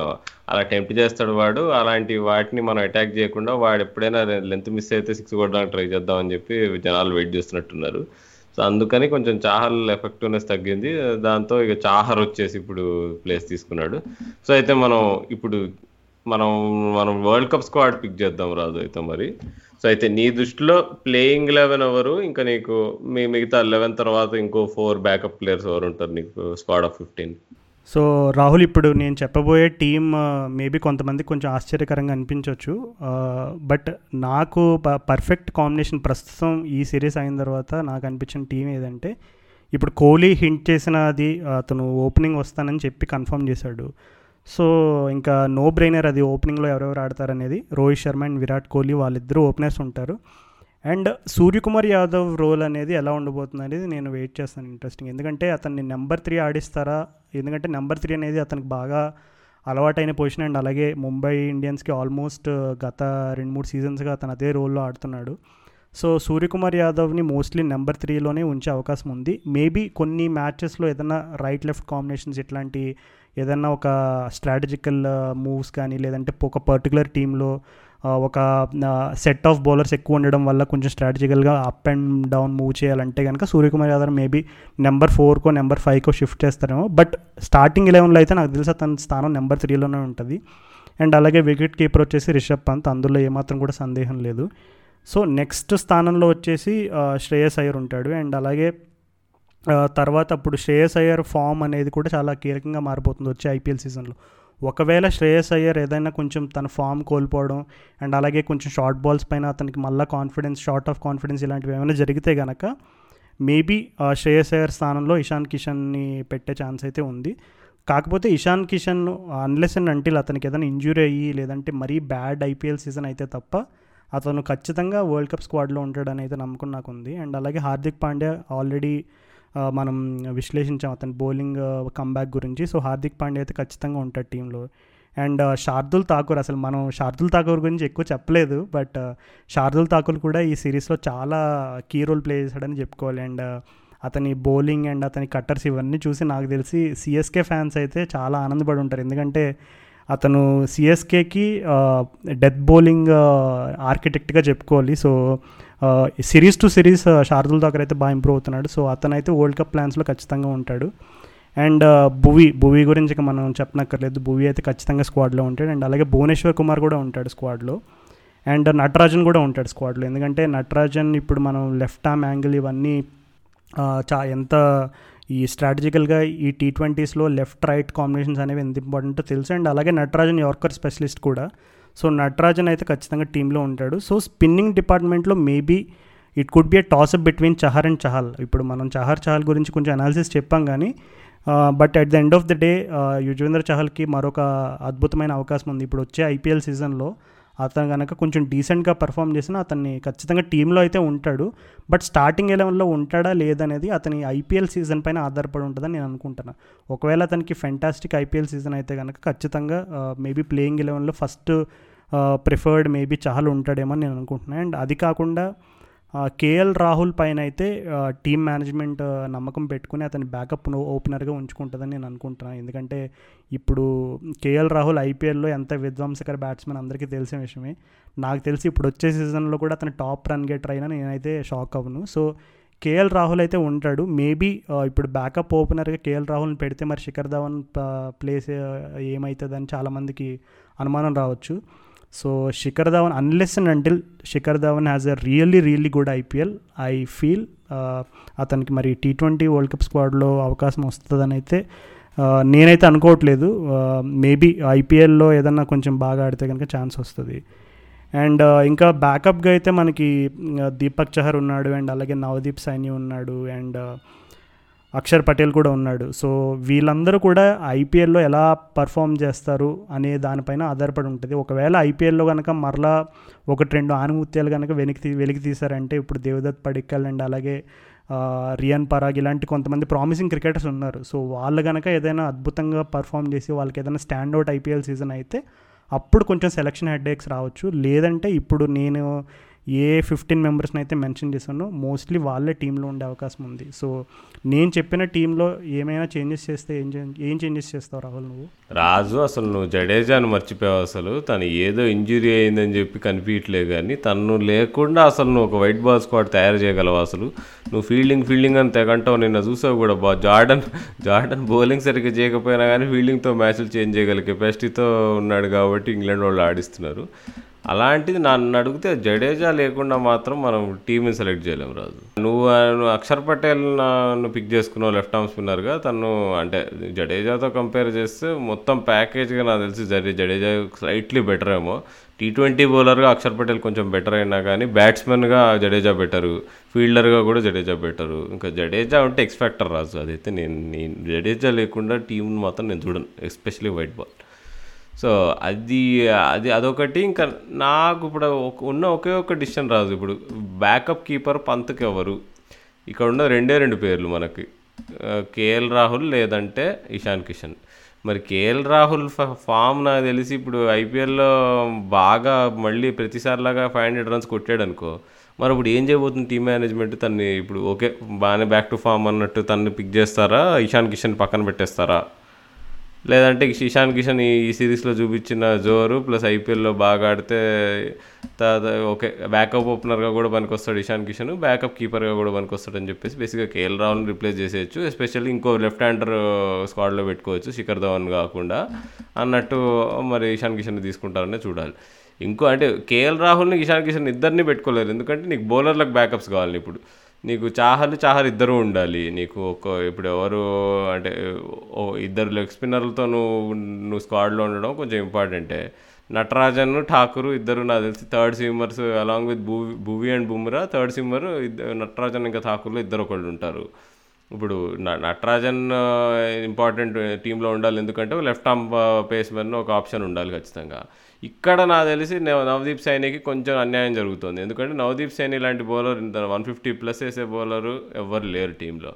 అలా టెంప్ట్ చేస్తాడు వాడు. అలాంటి వాటిని మనం అటాక్ చేయకుండా వాడు ఎప్పుడైనా లెంత్ మిస్ అయితే సిక్స్ కొట్టడానికి ట్రై చేద్దామని చెప్పి జనాలు వెయిట్ చేస్తున్నట్టున్నారు. సో అందుకని కొంచెం చాహల్ ఎఫెక్టివ్నెస్ తగ్గింది, దాంతో ఇక చాహర్ వచ్చేసి ఇప్పుడు ప్లేస్ తీసుకున్నాడు. సో అయితే మనం ఇప్పుడు మనం మనం వరల్డ్ కప్ స్క్వాడ్ పిక్ చేద్దాం రాజు అయితే మరి. సో అయితే నీ దృష్టిలో ప్లేయింగ్ ఎలెవెన్ ఎవరు, ఇంకా నీకు మీ మిగతా ఎలెవెన్ తర్వాత ఇంకో ఫోర్ బ్యాకప్ ప్లేయర్స్ ఎవరు ఉంటారు నీకు squad of fifteen? So Rahul ఇప్పుడు నేను చెప్పబోయే టీం మేబీ కొంతమందికి కొంచెం ఆశ్చర్యకరంగా అనిపించవచ్చు, బట్ నాకు ప పర్ఫెక్ట్ కాంబినేషన్ ప్రస్తుతం ఈ సిరీస్ అయిన తర్వాత నాకు అనిపించిన టీం ఏదంటే, ఇప్పుడు కోహ్లీ హింట్ చేసినది అతను ఓపెనింగ్ వస్తానని చెప్పి కన్ఫర్మ్ చేశాడు. సో ఇంకా నో బ్రెయినర్ అది ఓపెనింగ్లో ఎవరెవరు ఆడతారనేది. రోహిత్ శర్మ అండ్ విరాట్ కోహ్లీ వాళ్ళిద్దరూ ఓపెనర్స్ ఉంటారు. అండ్ సూర్యకుమార్ యాదవ్ రోల్ అనేది ఎలా ఉండబోతుంది అనేది నేను వెయిట్ చేస్తాను ఇంట్రెస్టింగ్. ఎందుకంటే అతన్ని నెంబర్ త్రీ ఆడిస్తారా, ఎందుకంటే నెంబర్ త్రీ అనేది అతనికి బాగా అలవాటైన పొజిషన్ అండ్ అలాగే ముంబై ఇండియన్స్కి ఆల్మోస్ట్ గత రెండు మూడు సీజన్స్గా అతను అదే రోల్లో ఆడుతున్నాడు. సో సూర్యకుమార్ యాదవ్ని మోస్ట్లీ నెంబర్ త్రీలోనే ఉంచే అవకాశం ఉంది. మేబీ కొన్ని మ్యాచెస్లో ఏదైనా రైట్ లెఫ్ట్ కాంబినేషన్స్ ఇట్లాంటి ఏదైనా ఒక స్ట్రాటజికల్ మూవ్స్ కానీ లేదంటే ఒక పర్టికులర్ టీంలో ఒక సెట్ ఆఫ్ బౌలర్స్ ఎక్కువ ఉండడం వల్ల కొంచెం స్ట్రాటజికల్గా అప్ అండ్ డౌన్ మూవ్ చేయాలంటే కనుక సూర్యకుమార్ యాదవ్ మేబీ నెంబర్ ఫోర్కో నెంబర్ ఫైవ్కో షిఫ్ట్ చేస్తారేమో. బట్ స్టార్టింగ్ ఎలెవెన్లో అయితే నాకు తెలిసి అతని స్థానం నెంబర్ త్రీలోనే ఉంటుంది. అండ్ అలాగే వికెట్ కీపర్ వచ్చేసి రిషబ్ పంత్, అందులో ఏమాత్రం కూడా సందేహం లేదు. సో నెక్స్ట్ స్థానంలో వచ్చేసి శ్రేయస్ అయ్యర్ ఉంటాడు. అండ్ అలాగే తర్వాత అప్పుడు శ్రేయస్ అయ్యర్ ఫామ్ అనేది కూడా చాలా కీలకంగా మారిపోతుంది వచ్చే ఐపీఎల్ సీజన్లో. ఒకవేళ శ్రేయస్ అయ్యర్ ఏదైనా కొంచెం తన ఫామ్ కోల్పోవడం అండ్ అలాగే కొంచెం షార్ట్ బాల్స్ పైన అతనికి మళ్ళీ కాన్ఫిడెన్స్ షార్ట్ ఆఫ్ కాన్ఫిడెన్స్ ఇలాంటివి ఏమైనా జరిగితే కనుక మేబీ శ్రేయస్ అయ్యర్ స్థానంలో ఇషాన్ కిషన్ని పెట్టే ఛాన్స్ అయితే ఉంది. కాకపోతే Ishan Kishan unless and until అతనికి ఏదైనా ఇంజ్యూరీ అయ్యి లేదంటే మరీ బ్యాడ్ ఐపీఎల్ సీజన్ అయితే తప్ప అతను ఖచ్చితంగా వరల్డ్ కప్ స్క్వాడ్లో ఉంటాడని అయితే నమ్మకం నాకు ఉంది. అండ్ అలాగే హార్దిక్ పాండ్యా ఆల్రెడీ మనం విశ్లేషించాం అతని బౌలింగ్ కంబ్యాక్ గురించి. సో హార్దిక్ పాండ్యా అయితే ఖచ్చితంగా ఉంటాడు టీంలో. అండ్ షార్దుల్ ఠాకూర్, అసలు మనం షార్దుల్ ఠాకూర్ గురించి ఎక్కువ చెప్పలేదు, బట్ షార్దుల్ ఠాకూర్ కూడా ఈ సిరీస్లో చాలా కీ రోల్ ప్లే చేశాడని చెప్పుకోవాలి. అండ్ అతని బౌలింగ్ అండ్ అతని కట్టర్స్ ఇవన్నీ చూసి నాకు తెలిసి సిఎస్కే ఫ్యాన్స్ అయితే చాలా ఆనందపడి ఉంటారు. ఎందుకంటే అతను సిఎస్కేకి డెత్ బౌలింగ్ ఆర్కిటెక్ట్గా చెప్పుకోవాలి. So series to series Shardul Thakur అయితే బాగా ఇంప్రూవ్ అవుతున్నాడు. సో అతనైతే వరల్డ్ కప్ ప్లాన్స్లో ఖచ్చితంగా ఉంటాడు. అండ్ భువి భువి గురించి ఇక మనం చెప్పనక్కర్లేదు, భువి అయితే ఖచ్చితంగా స్క్వాడ్లో ఉంటాడు. అండ్ అలాగే భువనేశ్వర్ కుమార్ కూడా ఉంటాడు స్క్వాడ్లో. అండ్ నటరాజన్ కూడా ఉంటాడు స్క్వాడ్లో. ఎందుకంటే నటరాజన్ ఇప్పుడు మనం లెఫ్ట్ ఆర్మ్ యాంగిల్ ఇవన్నీ చా ఎంత ఈ స్ట్రాటజికల్గా ఈ టీ ట్వంటీస్లో లెఫ్ట్ రైట్ కాంబినేషన్స్ అనేవి ఎంత ఇంపార్టెంటో తెలుసు. అండ్ అలాగే నటరాజన్ యార్కర్ స్పెషలిస్ట్ కూడా. సో నటరాజన్ అయితే ఖచ్చితంగా టీంలో ఉంటాడు. సో స్పిన్నింగ్ డిపార్ట్మెంట్లో maybe it could be a toss up between Chahar and Chahal. ఇప్పుడు మనం చహర్ చహల్ గురించి కొంచెం అనాలిసిస్ చెప్పాం కానీ but at the end of the day Yuzvendra చహల్కి మరొక అద్భుతమైన అవకాశం ఉంది. ఇప్పుడు వచ్చే ఐపీఎల్ సీజన్లో అతను కనుక కొంచెం డీసెంట్గా పర్ఫామ్ చేసినా అతన్ని ఖచ్చితంగా టీంలో అయితే ఉంటాడు. బట్ స్టార్టింగ్ ఎలెవెన్లో ఉంటాడా లేదనేది అతని ఐపీఎల్ సీజన్ పైన ఆధారపడి ఉంటుందని నేను అనుకుంటున్నాను. ఒకవేళ అతనికి ఫెంటాస్టిక్ ఐపీఎల్ సీజన్ అయితే కనుక ఖచ్చితంగా మేబీ ప్లేయింగ్ ఎలెవెన్లో ఫస్ట్ ప్రిఫర్డ్ మేబీ చహల్ ఉంటాడేమో నేను అనుకుంటున్నాను. అండ్ అది కాకుండా కేఎల్ రాహుల్ పైన అయితే టీమ్ మేనేజ్మెంట్ నమ్మకం పెట్టుకుని అతని బ్యాకప్ ఓపెనర్గా ఉంచుకుంటుందని నేను అనుకుంటున్నాను. ఎందుకంటే ఇప్పుడు కేఎల్ రాహుల్ ఐపీఎల్లో ఎంత విధ్వంసకర బ్యాట్స్మెన్ అందరికీ తెలిసిన విషయమే. నాకు తెలిసి ఇప్పుడు వచ్చే సీజన్లో కూడా అతను టాప్ రన్ గెటర్ అయినా నేనైతే షాక్ అవ్వను. సో కేఎల్ రాహుల్ అయితే ఉంటాడు. మేబీ ఇప్పుడు బ్యాకప్ ఓపెనర్గా కేఎల్ రాహుల్ని పెడితే మరి శిఖర్ ధవన్ ప్లేస్ ఏమవుతుందని చాలామందికి అనుమానం రావచ్చు. So Shikhar Dhawan, unless and until Shikhar Dhawan has a really really good I P L, I feel అతనికి మరి టీ ట్వంటీ వరల్డ్ కప్ స్క్వాడ్లో అవకాశం వస్తుందని అయితే నేనైతే అనుకోవట్లేదు. మేబీ ఐపీఎల్లో ఏదన్నా కొంచెం బాగా ఆడితే కనుక ఛాన్స్ వస్తుంది. అండ్ ఇంకా బ్యాకప్గా అయితే మనకి దీపక్ చహర్ ఉన్నాడు, అండ్ అలాగే నవదీప్ సైని ఉన్నాడు, అండ్ అక్షర్ పటేల్ కూడా ఉన్నాడు. సో వీళ్ళందరూ కూడా ఐపీఎల్లో ఎలా పర్ఫామ్ చేస్తారు అనే దానిపైన ఆధారపడి ఉంటుంది. ఒకవేళ ఐపీఎల్లో కనుక మరలా ఒకటి రెండు ఆనుమూత్యాలు కనుక వెనక్కి వెలికి తీశారంటే, ఇప్పుడు దేవదత్ పడిక్కల్ అండ్ అలాగే రియాన్ పరాగ్ ఇలాంటి కొంతమంది ప్రామిసింగ్ క్రికెటర్స్ ఉన్నారు. సో వాళ్ళు కనుక ఏదైనా అద్భుతంగా పర్ఫామ్ చేసి వాళ్ళకి ఏదైనా స్టాండ్అవుట్ ఐపీఎల్ సీజన్ అయితే అప్పుడు కొంచెం సెలక్షన్ హెడ్ఏక్స్ రావచ్చు. లేదంటే ఇప్పుడు నేను ఏ ఫిఫ్టీన్ మెంబర్స్ని అయితే మెన్షన్ చేశాను మోస్ట్లీ వాళ్ళే టీంలో ఉండే అవకాశం ఉంది. సో నేను చెప్పిన టీంలో ఏమైనా చేంజెస్ చేస్తే ఏం ఏం చేంజెస్ చేస్తావు రాహుల్ నువ్వు? రాజు అసలు నువ్వు జడేజాను మర్చిపోయావు. అసలు తను ఏదో ఇంజురీ అయిందని చెప్పి కనిపించట్లేదు, కానీ తను లేకుండా అసలు నువ్వు ఒక వైట్ బాల్ స్క్వాడ్ తయారు చేయగలవు. అసలు నువ్వు ఫీల్డింగ్ ఫీల్డింగ్ అని తెగంటావు. నిన్న చూసావు కూడా, బా జార్డన్ జార్డన్ బౌలింగ్ సరిగ్గా చేయకపోయినా కానీ ఫీల్డింగ్తో మ్యాచ్లు చేంజ్ చేయగలిగే కెపాసిటీతో ఉన్నాడు కాబట్టి ఇంగ్లాండ్ వాళ్ళు ఆడిస్తున్నారు. అలాంటిది నన్ను అడిగితే జడేజా లేకుండా మాత్రం మనం టీంని సెలెక్ట్ చేయలేము రాజు. నువ్వు అక్షర్ పటేల్ నువ్వు పిక్ చేసుకున్నావు లెఫ్ట్ ఆర్మ్ స్పిన్నర్గా. తను అంటే జడేజాతో కంపేర్ చేస్తే మొత్తం ప్యాకేజ్గా నాకు తెలిసి జడే జడేజా స్లైట్లీ బెటర్ ఏమో. టీ ట్వంటీ బౌలర్గా అక్షర్ పటేల్ కొంచెం బెటర్ అయినా కానీ బ్యాట్స్మెన్గా జడేజా బెటరు, ఫీల్డర్గా కూడా జడేజా బెటరు. ఇంకా జడేజా అంటే ఎక్స్ఫాక్టర్ రాజు. అదైతే నేను నేను జడేజా లేకుండా టీంని మాత్రం నేను చూడను, ఎస్పెషలీ వైట్ బాల్. సో అది అది అదొకటి. ఇంకా నాకు ఇప్పుడు ఉన్న ఒకే ఒక్క డిసిషన్ రాదు, ఇప్పుడు బ్యాకప్ కీపర్ పంత్కి ఎవరు? ఇక్కడ ఉన్న రెండే రెండు పేర్లు మనకి, కేఎల్ రాహుల్ లేదంటే ఇషాన్ కిషన్. మరి కేఎల్ రాహుల్ ఫామ్ నాకు తెలిసి ఇప్పుడు ఐపీఎల్లో బాగా మళ్ళీ ప్రతిసారిలాగా ఫైవ్ హండ్రెడ్ రన్స్ కొట్టాడు అనుకో, మరి ఇప్పుడు ఏం చేయబోతుంది టీమ్ మేనేజ్మెంట్? తన్ని ఇప్పుడు ఓకే బాగానే బ్యాక్ టు ఫామ్ అన్నట్టు తన్ని పిక్ చేస్తారా, ఇషాన్ కిషన్ పక్కన పెట్టేస్తారా, లేదంటే ఇషాన్ కిషన్ ఈ సిరీస్లో చూపించిన జోరు ప్లస్ ఐపీఎల్లో బాగా ఆడితే ఓకే బ్యాకప్ ఓపెనర్గా కూడా పనికి వస్తాడు ఇషాన్ కిషన్, బ్యాకప్ కీపర్గా కూడా పనికి వస్తాడు అని చెప్పేసి బేసిక్గా కేఎల్ రాహుల్ని రిప్లేస్ చేసేయచ్చు. ఎస్పెషల్లీ ఇంకో లెఫ్ట్ హ్యాండర్ స్క్వాడ్లో పెట్టుకోవచ్చు శిఖర్ ధవన్ కాకుండా అన్నట్టు. మరి ఇషాన్ కిషన్ని తీసుకుంటారనే చూడాలి. ఇంకో అంటే కేఎల్ రాహుల్ని ఇషాన్ కిషన్ ఇద్దరిని పెట్టుకోలేరు, ఎందుకంటే నీకు బౌలర్లకు బ్యాకప్స్ కావాలి. ఇప్పుడు నీకు చాహల్ చాహల్ ఇద్దరూ ఉండాలి. నీకు ఒక ఇప్పుడు ఎవరు అంటే ఇద్దరు లెగ్ స్పిన్నర్లతో నువ్వు నువ్వు స్క్వాడ్లో ఉండడం కొంచెం ఇంపార్టెంటే. నటరాజన్ ఠాకూర్ ఇద్దరు నాకు తెలిసి third seamers along with Bhuvi Bhuvi and Bumrah. Third seamer Natarajan ఇంకా ఠాకూర్లో ఇద్దరు ఒకళ్ళు ఉంటారు. ఇప్పుడు నటరాజన్ ఇంపార్టెంట్ టీంలో ఉండాలి, ఎందుకంటే లెఫ్ట్ ఆర్మ్ పేస్మెన్ ఒక ఆప్షన్ ఉండాలి ఖచ్చితంగా. ఇక్కడ నాకు తెలిసి నవదీప్ సైనికి కొంచెం అన్యాయం జరుగుతుంది, ఎందుకంటే నవదీప్ సైని లాంటి బౌలర్ వన్ ఫిఫ్టీ ప్లస్ వేసే బౌలరు ఎవరు లేరు టీంలో.